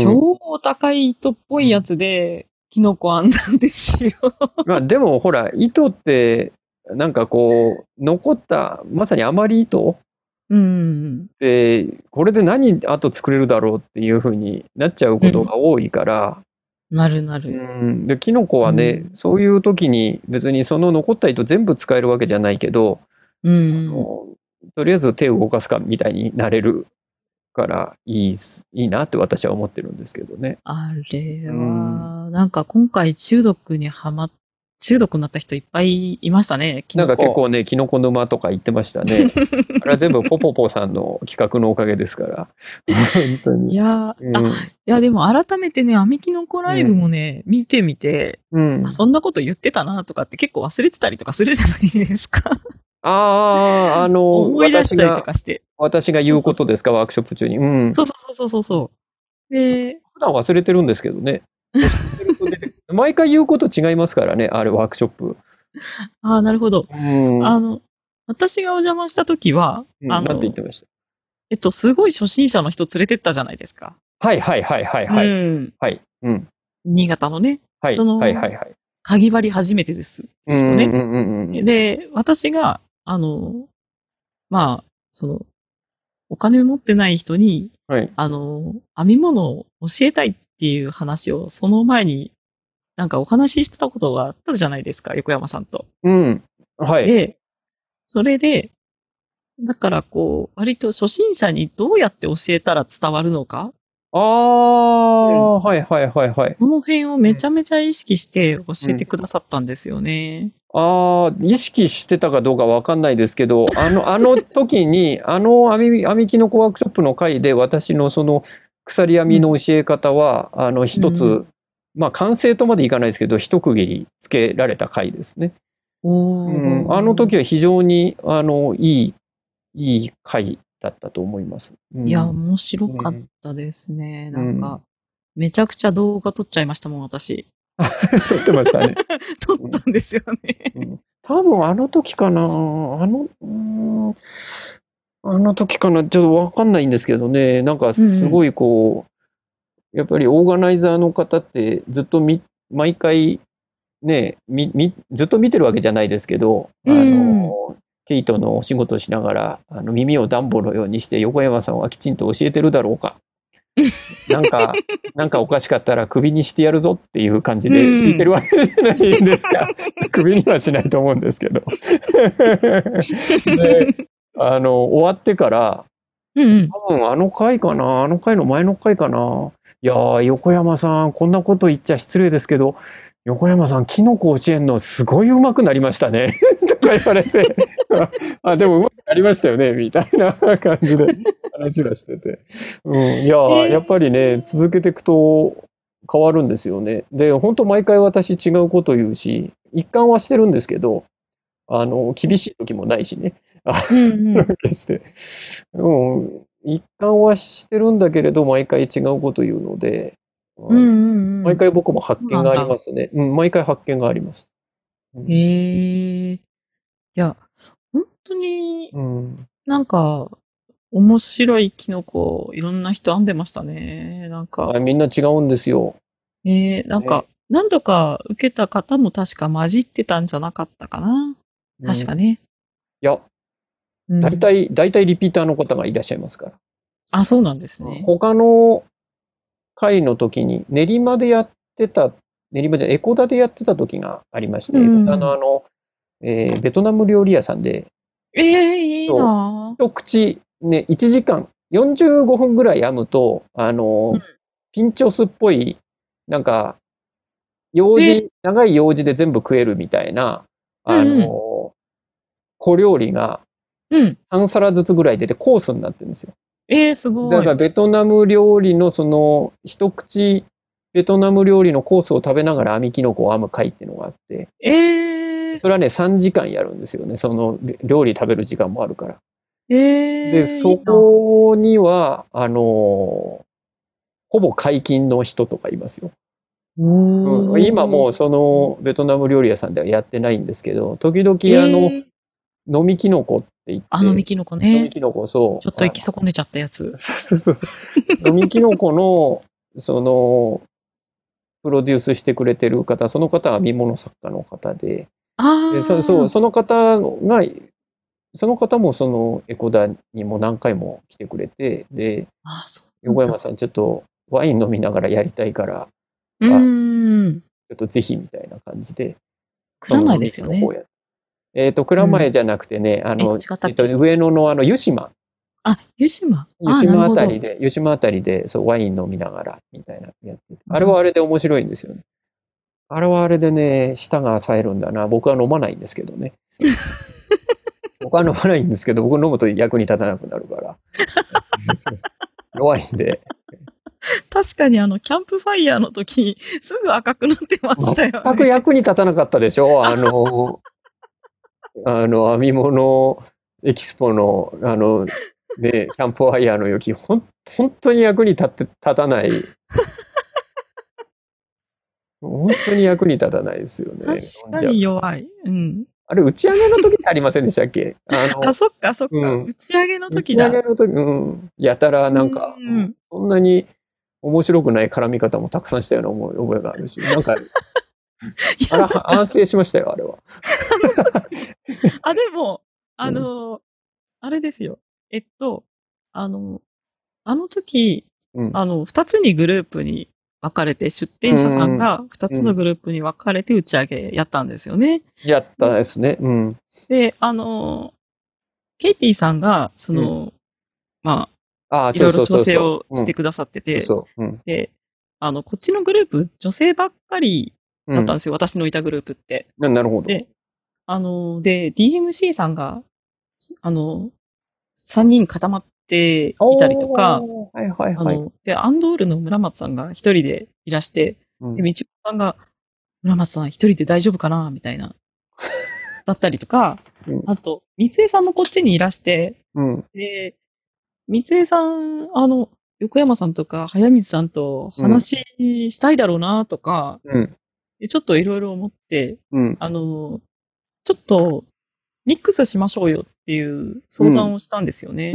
超高い糸っぽいやつで、キノコあんなんですよ。でもほら、糸って、残った、まさに余り糸で、これで何後作れるだろうっていう風になっちゃうことが多いから。なる。で、キノコはね、そういう時に別にその残った糸全部使えるわけじゃないけど、とりあえず手を動かすかみたいになれるからいいなって私は思ってるんですけどね。あれは、今回中毒になった人いっぱいいましたね。結構ね、キノコ沼とか行ってましたね。あれは全部ポポポさんの企画のおかげですから。本当に。でも改めてね、編みキノコライブもね、見てみて、そんなこと言ってたなとかって結構忘れてたりとかするじゃないですか。思い出したりとかして。私が言うことですか、ワークショップ中に。そう。で、普段忘れてるんですけどね。毎回言うこと違いますからね、あれワークショップ。なるほど。私がお邪魔したときは、なんて言ってました？すごい初心者の人連れてったじゃないですか。はい。新潟のね。かぎ針初めてですって人ね。で、私が、お金持ってない人に、編み物を教えたいっていう話を、その前になんかお話ししてたことがあったじゃないですか、横山さんと。うん。はい。で、それで、だからこう、割と初心者にどうやって教えたら伝わるのか？ああ、うん、はいはいはいはい。その辺をめちゃめちゃ意識して教えてくださったんですよね。うん、ああ、意識してたかどうかわかんないですけど、あの時に、あの編みきのワークショップの回で私のその鎖編みの教え方は、一つ、うん、まあ完成とまでいかないですけど、一区切りつけられた回ですね。おー、うん、あの時は非常に、いい回だったと思います。うん、いや、面白かったですね。うん、なんか、めちゃくちゃ動画撮っちゃいましたもん、私。撮ってましたね。撮ったんですよね。うん、多分あの時かな。あの時かな。ちょっとわかんないんですけどね。なんかすごいこう、やっぱりオーガナイザーの方ってずっと毎回ね、ずっと見てるわけじゃないですけど、ケイトのお仕事をしながら耳を暖房のようにして横山さんはきちんと教えてるだろうか。なんかおかしかったらクビにしてやるぞっていう感じで聞いてるわけじゃないんですか。クビにはしないと思うんですけど。で、終わってから、多分あの回の前の回かな。いやー、横山さん、こんなこと言っちゃ失礼ですけど、横山さん、キノコ教えんのすごい上手くなりましたね。とか言われて、あ、でも上手くなりましたよね、みたいな感じで話はしてて。うん、いや、やっぱりね、続けていくと変わるんですよね。で、本当毎回私違うこと言うし、一貫はしてるんですけど、厳しい時もないしね。決して。うん、一貫はしてるんだけれど、毎回違うこと言うので、毎回僕も発見がありますね。うん、毎回発見があります。うん、いや、本当に、なんか、面白いキノコ、いろんな人編んでましたね。なんか。みんな違うんですよ。なんか、何度か受けた方も確か混じってたんじゃなかったかな。確かね。いや、大体リピーターの方がいらっしゃいますから。あ、そうなんですね。他の、会の時にエコダでやってた時がありまして、エコダのベトナム料理屋さんで、いいなぁ。一口、ね、1時間、45分ぐらい編むと、ピンチョスっぽい、なんか、長い用事で全部食えるみたいな、小料理が、3皿ずつぐらい出てコースになってるんですよ。すごい。だから一口ベトナム料理のコースを食べながら編みキノコを編む会っていうのがあって。それはね、3時間やるんですよね。その料理食べる時間もあるから。で、そこには、ほぼ解禁の人とかいますよ。今もうそのベトナム料理屋さんではやってないんですけど、時々飲みキノコって言って。飲みキノコね。飲みキノコ、そう。ちょっと行き損ねちゃったやつ。そう。飲みキノコの、プロデュースしてくれてる方、その方は編み物作家の方で。その方もエコダにも何回も来てくれて、で、横山さん、ちょっとワイン飲みながらやりたいから、ちょっとぜひみたいな感じで。蔵前ですよね。蔵前じゃなくてね、上野の湯島。湯島。湯島あたりで、そう、ワイン飲みながら、みたいなやってて。あれはあれで面白いんですよね。あれはあれでね、舌が冴えるんだな。僕は飲まないんですけどね。僕飲むと役に立たなくなるから。弱いんで。確かにキャンプファイヤーの時、すぐ赤くなってましたよね。全く役に立たなかったでしょ。編み物エキスポの、ね、キャンプファイヤーの雪、本当に役に立たない。本当に役に立たないですよね。確かに弱い。あれ、打ち上げの時ってありませんでしたっけ？そっか。打ち上げの時だ。打ち上げの時、やたらなんか、そんなに面白くない絡み方もたくさんしたような覚えがあるし、なんか、あれ反省しましたよ、あれは。でも、あれですよ。あの時、二つにグループに分かれて、出展者さんが2つのグループに分かれて打ち上げやったんですよね。やったですね。うん。で、ケイティさんが、その、まあ、いろいろ調整をしてくださってて、で、こっちのグループ、女性ばっかりだったんですよ、私のいたグループって。なるほど。で、DMC さんが、3人固まっていたりとか、はいはいはい、で、アンドールの村松さんが一人でいらして、で、道夫さんが、村松さん一人で大丈夫かなみたいな、だったりとか、あと、三江さんもこっちにいらして、で、三江さん、横山さんとか早水さんと話したいだろうなとか、ちょっといろいろ思って、ちょっとミックスしましょうよっていう相談をしたんですよね。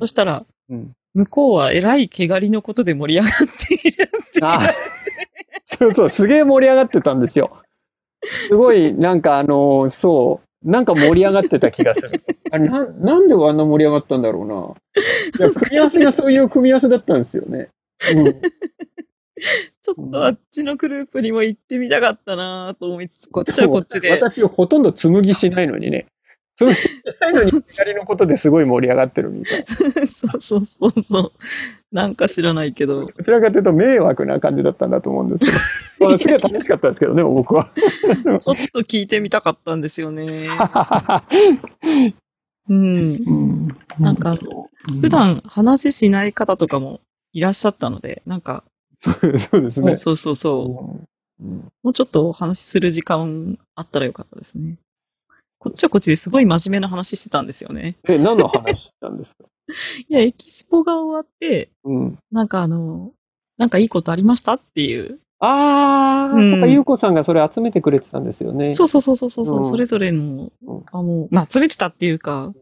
そしたら、向こうはえらい毛刈りのことで盛り上がっているっていう。そうそう、すげえ盛り上がってたんですよ。すごい、なんかそう、なんか盛り上がってた気がする。あれなんであんな盛り上がったんだろうな。いや、組み合わせがそういう組み合わせだったんですよね。ちょっとあっちのグループにも行ってみたかったなと思いつつ、こっちはこっちで。私ほとんど紡ぎしないのにね。紡ぎしないのに、光のことですごい盛り上がってるみたいな。そうそうそうそう。なんか知らないけど。どちらかというと迷惑な感じだったんだと思うんですけど。まあ、すげえ楽しかったですけどね、僕は。ちょっと聞いてみたかったんですよね。うん、なんか、普段話しない方とかもいらっしゃったので、なんか、そうですね。そうそうそう。もうちょっとお話しする時間あったらよかったですね。こっちはこっちですごい真面目な話してたんですよね。何の話してたんですか？いや、エキスポが終わって、なんかなんかいいことありましたっていう。そっか、ゆうこさんがそれ集めてくれてたんですよね。そうそうそうそう、それぞれの、まあ、集めてたっていうか、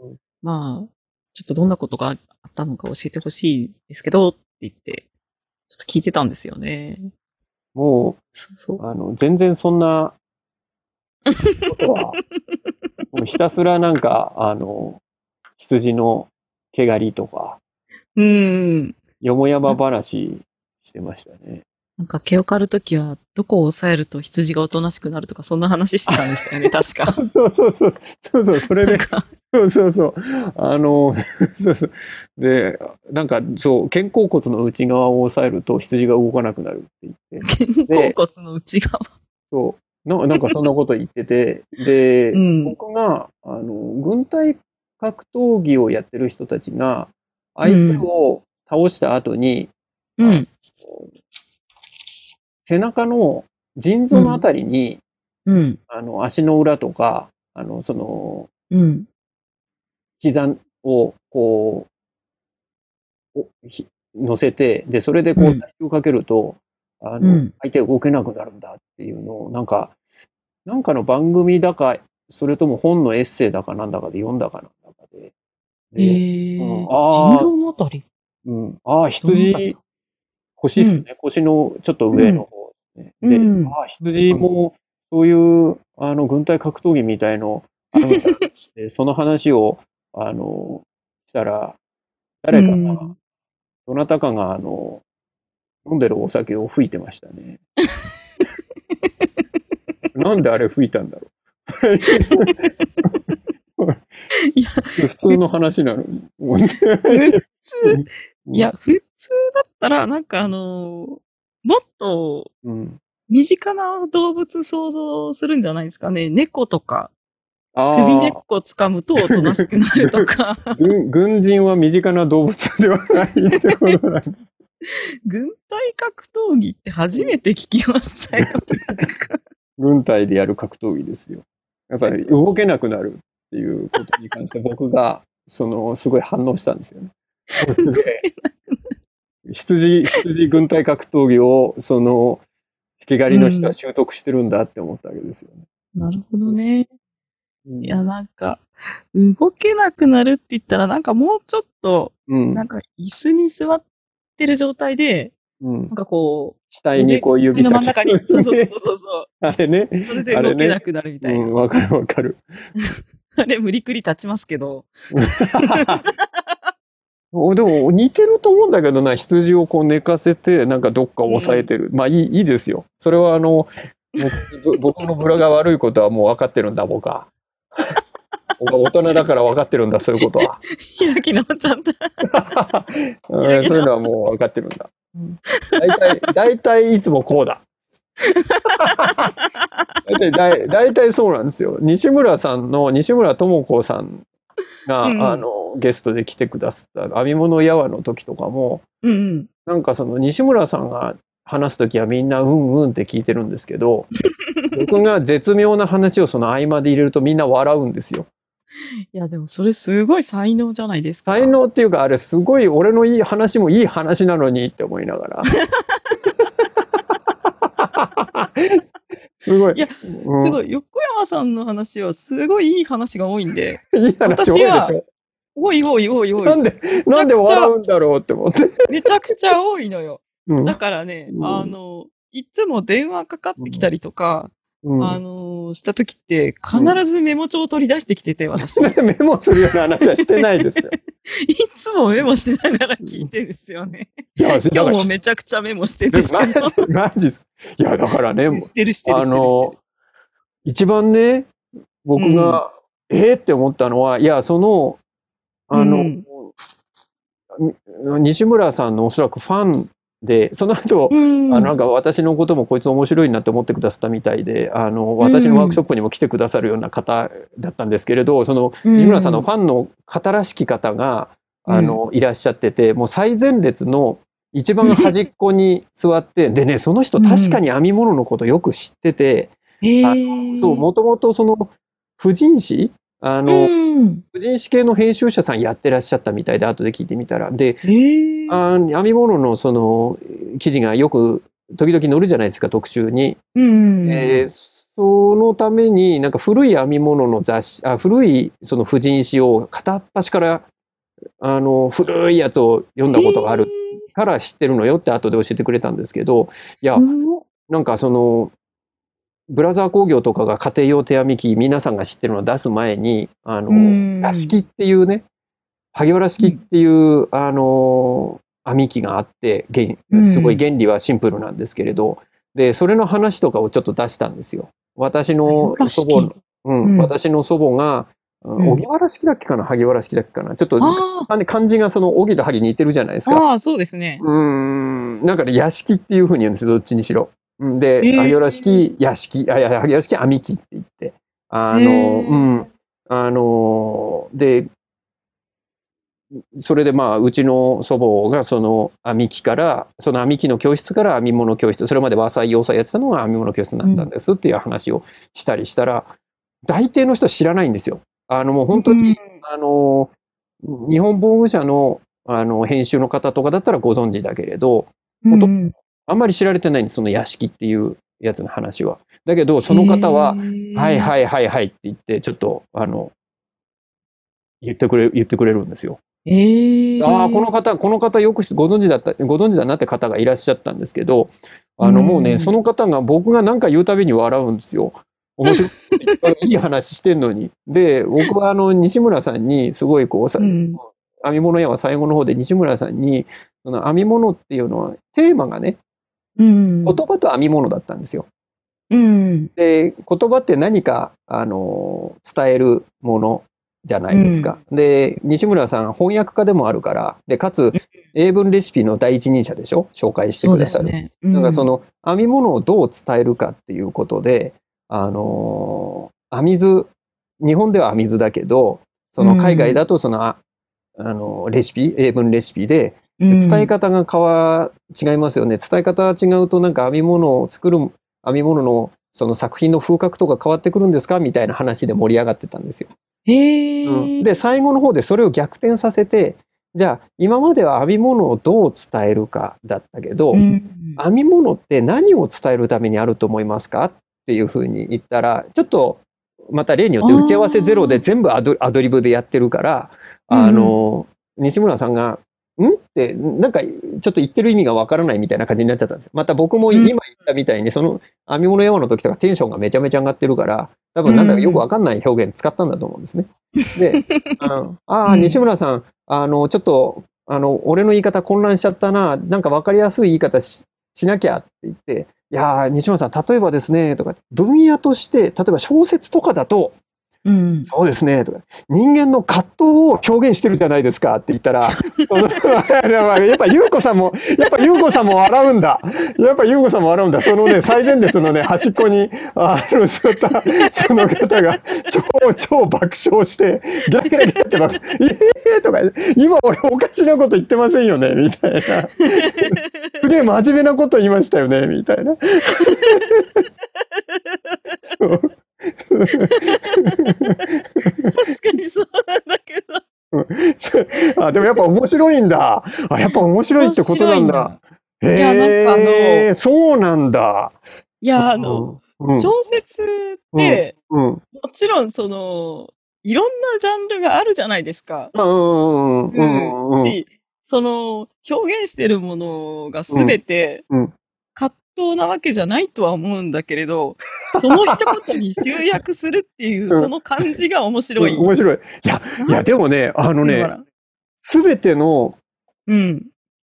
まあ、ちょっとどんなことがあったのか教えてほしいですけど、って言って、ちょっと聞いてたんですよね。もう、全然そんな、ことは、もうひたすらなんか、羊の毛刈りとか、よもやま話してましたね。なんか毛を刈るときはどこを抑えると羊がおとなしくなるとかそんな話してたんでしたよね、確か。そうそうそうそうそう、それでそうそうそう、そうそう、で、なんかそう、肩甲骨の内側を抑えると羊が動かなくなるって言って、肩甲骨の内側、そうなんかそんなこと言っててで、僕が軍隊格闘技をやってる人たちが相手を倒した後に、背中の腎臓のあたりに、足の裏とか、膝をこう乗せて、で、それでこう体重をかけると、相手動けなくなるんだっていうのを、なんかの番組だか、それとも本のエッセイだかなんだかで読んだかなんだかで。腎臓のあたり。羊、腰ですね、腰のちょっと上の方ですね。で、羊もそういう軍隊格闘技みたいのあるみたいですね。その話をしたら、誰かが、どなたかが飲んでるお酒を吹いてましたね。なんであれ吹いたんだろう。いや、普通の話なのに。いや、普通だったら、なんかもっと、身近な動物想像するんじゃないですかね。猫とか、首根っこ掴むとおとなしくなるとか。軍人は身近な動物ではないってことなんです。軍隊格闘技って初めて聞きましたよ。軍隊でやる格闘技ですよ。やっぱり動けなくなるっていうことに関して僕が、すごい反応したんですよね。羊軍隊格闘技を、毛刈りの人は習得してるんだって思ったわけですよね。なるほどね。いや、なんか、動けなくなるって言ったら、なんかもうちょっと、なんか椅子に座ってる状態で、なんかこう、額にこう指の真ん中に、そうそうそうそう。あれね。それで動けなくなるみたいな。わかるわかる。あれ、無理くり立ちますけど。でも似てると思うんだけどな、羊をこう寝かせてなんかどっか押さえてる、まあいいですよ。それは僕のブラが悪いことはもう分かってるんだ、僕は。僕は大人だから分かってるんだ、そういうことは。開き直っちゃった。そういうのはもう分かってるんだ。大体いつもこうだ。大体そうなんですよ。西村智子さんが、ゲストで来てくださった編み物やわの時とかも、なんかその西村さんが話す時はみんなうんうんって聞いてるんですけど、僕が絶妙な話をその合間で入れるとみんな笑うんですよ。いやでもそれすごい才能じゃないですか。才能っていうか、あれすごい俺のいい話もいい話なのにって思いながら。すごい。いや、すごい。横山さんの話は、すごいいい話が多いんで。いい話多いでしょ。多い。なんで笑うんだろうって思って。めちゃくちゃ多いのよ。だからね、いつも電話かかってきたりとか、した時って、必ずメモ帳を取り出してきてて、私。メモするような話はしてないですよ。いつもメモしながら聞いてですよね。今日もめちゃくちゃメモしてて。マジです。いや、だからね、一番ね、僕が、って思ったのは、いや、西村さんのおそらくファンで、その後、なんか私のこともこいつ面白いなって思ってくださったみたいで、私のワークショップにも来てくださるような方だったんですけれど、その、西村さんのファンの方らしき方が、いらっしゃってて、もう最前列の一番端っこに座って、でね、その人確かに編み物のことよく知ってて、そう、もともとその、婦人誌系の編集者さんやってらっしゃったみたいで、後で聞いてみたら。で、編み物のその記事がよく時々載るじゃないですか、特集に。そのために、なんか古い編み物の雑誌、古いその婦人誌を片っ端から、古いやつを読んだことがあるから知ってるのよって後で教えてくれたんですけど、いや、なんかその、ブラザー工業とかが家庭用手編み機、皆さんが知ってるのを出す前に、ラシキっていうね、萩原式っていう、編み機があって、すごい原理はシンプルなんですけれど、で、それの話とかをちょっと出したんですよ。私の祖母が、荻原式だっけかな、萩原式だっけかな。ちょっと、漢字がその、荻と萩似てるじゃないですか。ああ、そうですね。なんかね、屋敷っていうふうに言うんですよ、どっちにしろ。で、萩原式、屋敷、萩原式、編み機って言って、で、それでまあ、うちの祖母がその編み機の教室から編み物教室、それまで和裁、洋裁やってたのが編み物教室になったんですっていう話をしたりしたら、大抵の人知らないんですよ。もう本当に、日本防具社の、編集の方とかだったらご存知だけれど、あんまり知られてないんです、その屋敷っていうやつの話は。だけど、その方は、はいって言って、ちょっと、言ってくれるんですよ。この方よくご存知だなって方がいらっしゃったんですけど、もうね、その方が僕が何か言うたびに笑うんですよ。面白い、いい話してんのに。で、僕は西村さんに、すごいこう、編み物屋は最後の方で西村さんに、その編み物っていうのは、テーマがね、言葉と編み物だったんですよ。で、言葉って何か、伝えるものじゃないですか。で、西村さん、翻訳家でもあるから、で、かつ、英文レシピの第一人者でしょ、紹介してくださる。だからその、編み物をどう伝えるかっていうことで、編み図、日本では編み図だけど、その海外だとその、英文レシピで、伝え方が違いますよね。伝え方が違うと、なんか編み物のその作品の風格とか変わってくるんですかみたいな話で盛り上がってたんですよ。で、最後の方でそれを逆転させて、じゃあ、今までは編み物をどう伝えるかだったけど、編み物って何を伝えるためにあると思いますかっていうふうに言ったら、ちょっと、また例によって打ち合わせゼロで全部アドリブでやってるから、西村さんが、って、なんか、ちょっと言ってる意味がわからないみたいな感じになっちゃったんですよ。また僕も今言ったみたいに、その編み物山の時とかテンションがめちゃめちゃ上がってるから、多分なんだかよくわかんない表現使ったんだと思うんですね。で、西村さん、ちょっと、俺の言い方混乱しちゃったな、なんか分かりやすい言い方 しなきゃって言って、いやー、西村さん、例えばですね、とか、分野として、例えば小説とかだと、うん、そうですね、とか、人間の葛藤を表現してるじゃないですかって言ったら、やっぱ優子さんも、笑うんだ。そのね、最前列のね、端っこに、座った、その方が、超爆笑して、ギラギラギラって爆笑、とか、今俺おかしなこと言ってませんよね、みたいな。すげえ真面目なこと言いましたよね、みたいな。そう確かにそうなんだけどあ、でもやっぱ面白いんだ。あ、やっぱ面白いってことなんだ。へえ、そうなんだ。いや、小説って、うんうん、もちろんそのいろんなジャンルがあるじゃないですか。その表現してるものが全て、うんうんなわけじゃないとは思うんだけれど、その一言に集約するっていうその感じが面白い。面白い。いやでもね、すべての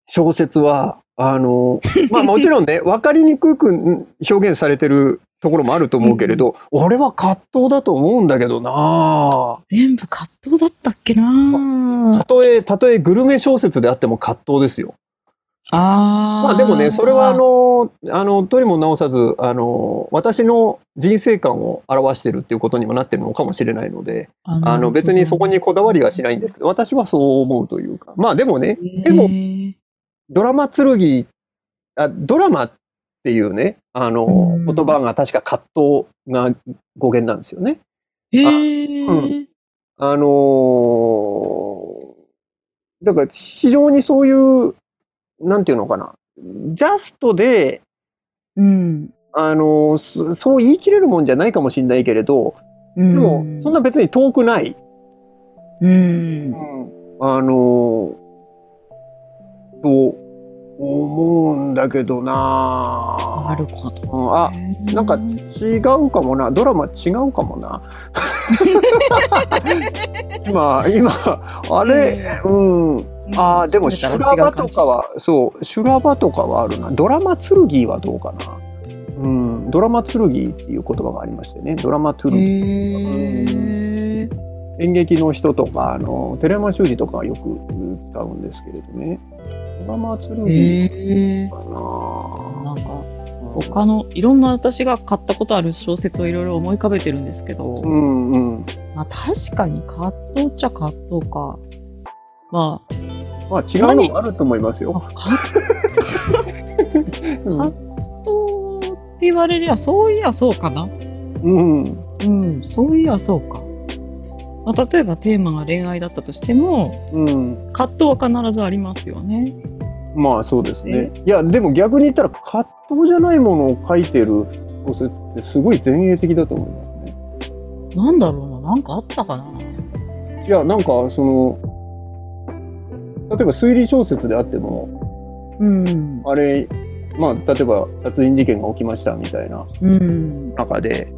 小説は、まあもちろんね、わかりにくく表現されてるところもあると思うけれど、俺は葛藤だと思うんだけどな。全部葛藤だったっけな。たとえグルメ小説であっても葛藤ですよ。まあでもね、それはとりも直さず、私の人生観を表してるっていうことにもなってるのかもしれないので、別にそこにこだわりはしないんですけど、私はそう思うというか、まあでもね、でも、ドラマっていうね、言葉が確か葛藤な語源なんですよね。だから非常にそういう、なんていうのかな、ジャストで、そう言い切れるもんじゃないかもしれないけれど、でもそんな別に遠くない、と思うんだけどな。なるほど、あ、なんか違うかもな、ドラマ違うかもな。今あれ、あ、でも修羅場とかは、そう、修羅場とかはあるな。ドラマ剣はどうかな。ドラマ剣っていう言葉がありましてね。ドラマ剣。演劇の人とか、寺山修司とかはよく使うんですけれどね。ドラマ剣かな。なんか他のいろんな私が買ったことある小説をいろいろ思い浮かべてるんですけど、まあ確かに葛藤っちゃ葛藤か。まあ違うのもあると思いますよ。葛藤って言われりゃ、そういやそうかな。そういやそうか。まあ、例えばテーマが恋愛だったとしても、葛藤は必ずありますよね。まあそうですね。いや、でも逆に言ったら葛藤じゃないものを書いてる小説ってすごい前衛的だと思いますね。なんだろうな、なんかあったかな。いや、なんかその。例えば推理小説であっても、あれ、まあ、例えば殺人事件が起きましたみたいな中で、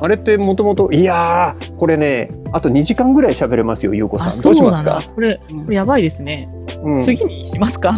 あれってもともと、いやー、これね、あと2時間ぐらい喋れますよ、ゆうこさん。どうしますか？これやばいですね。次にしますか？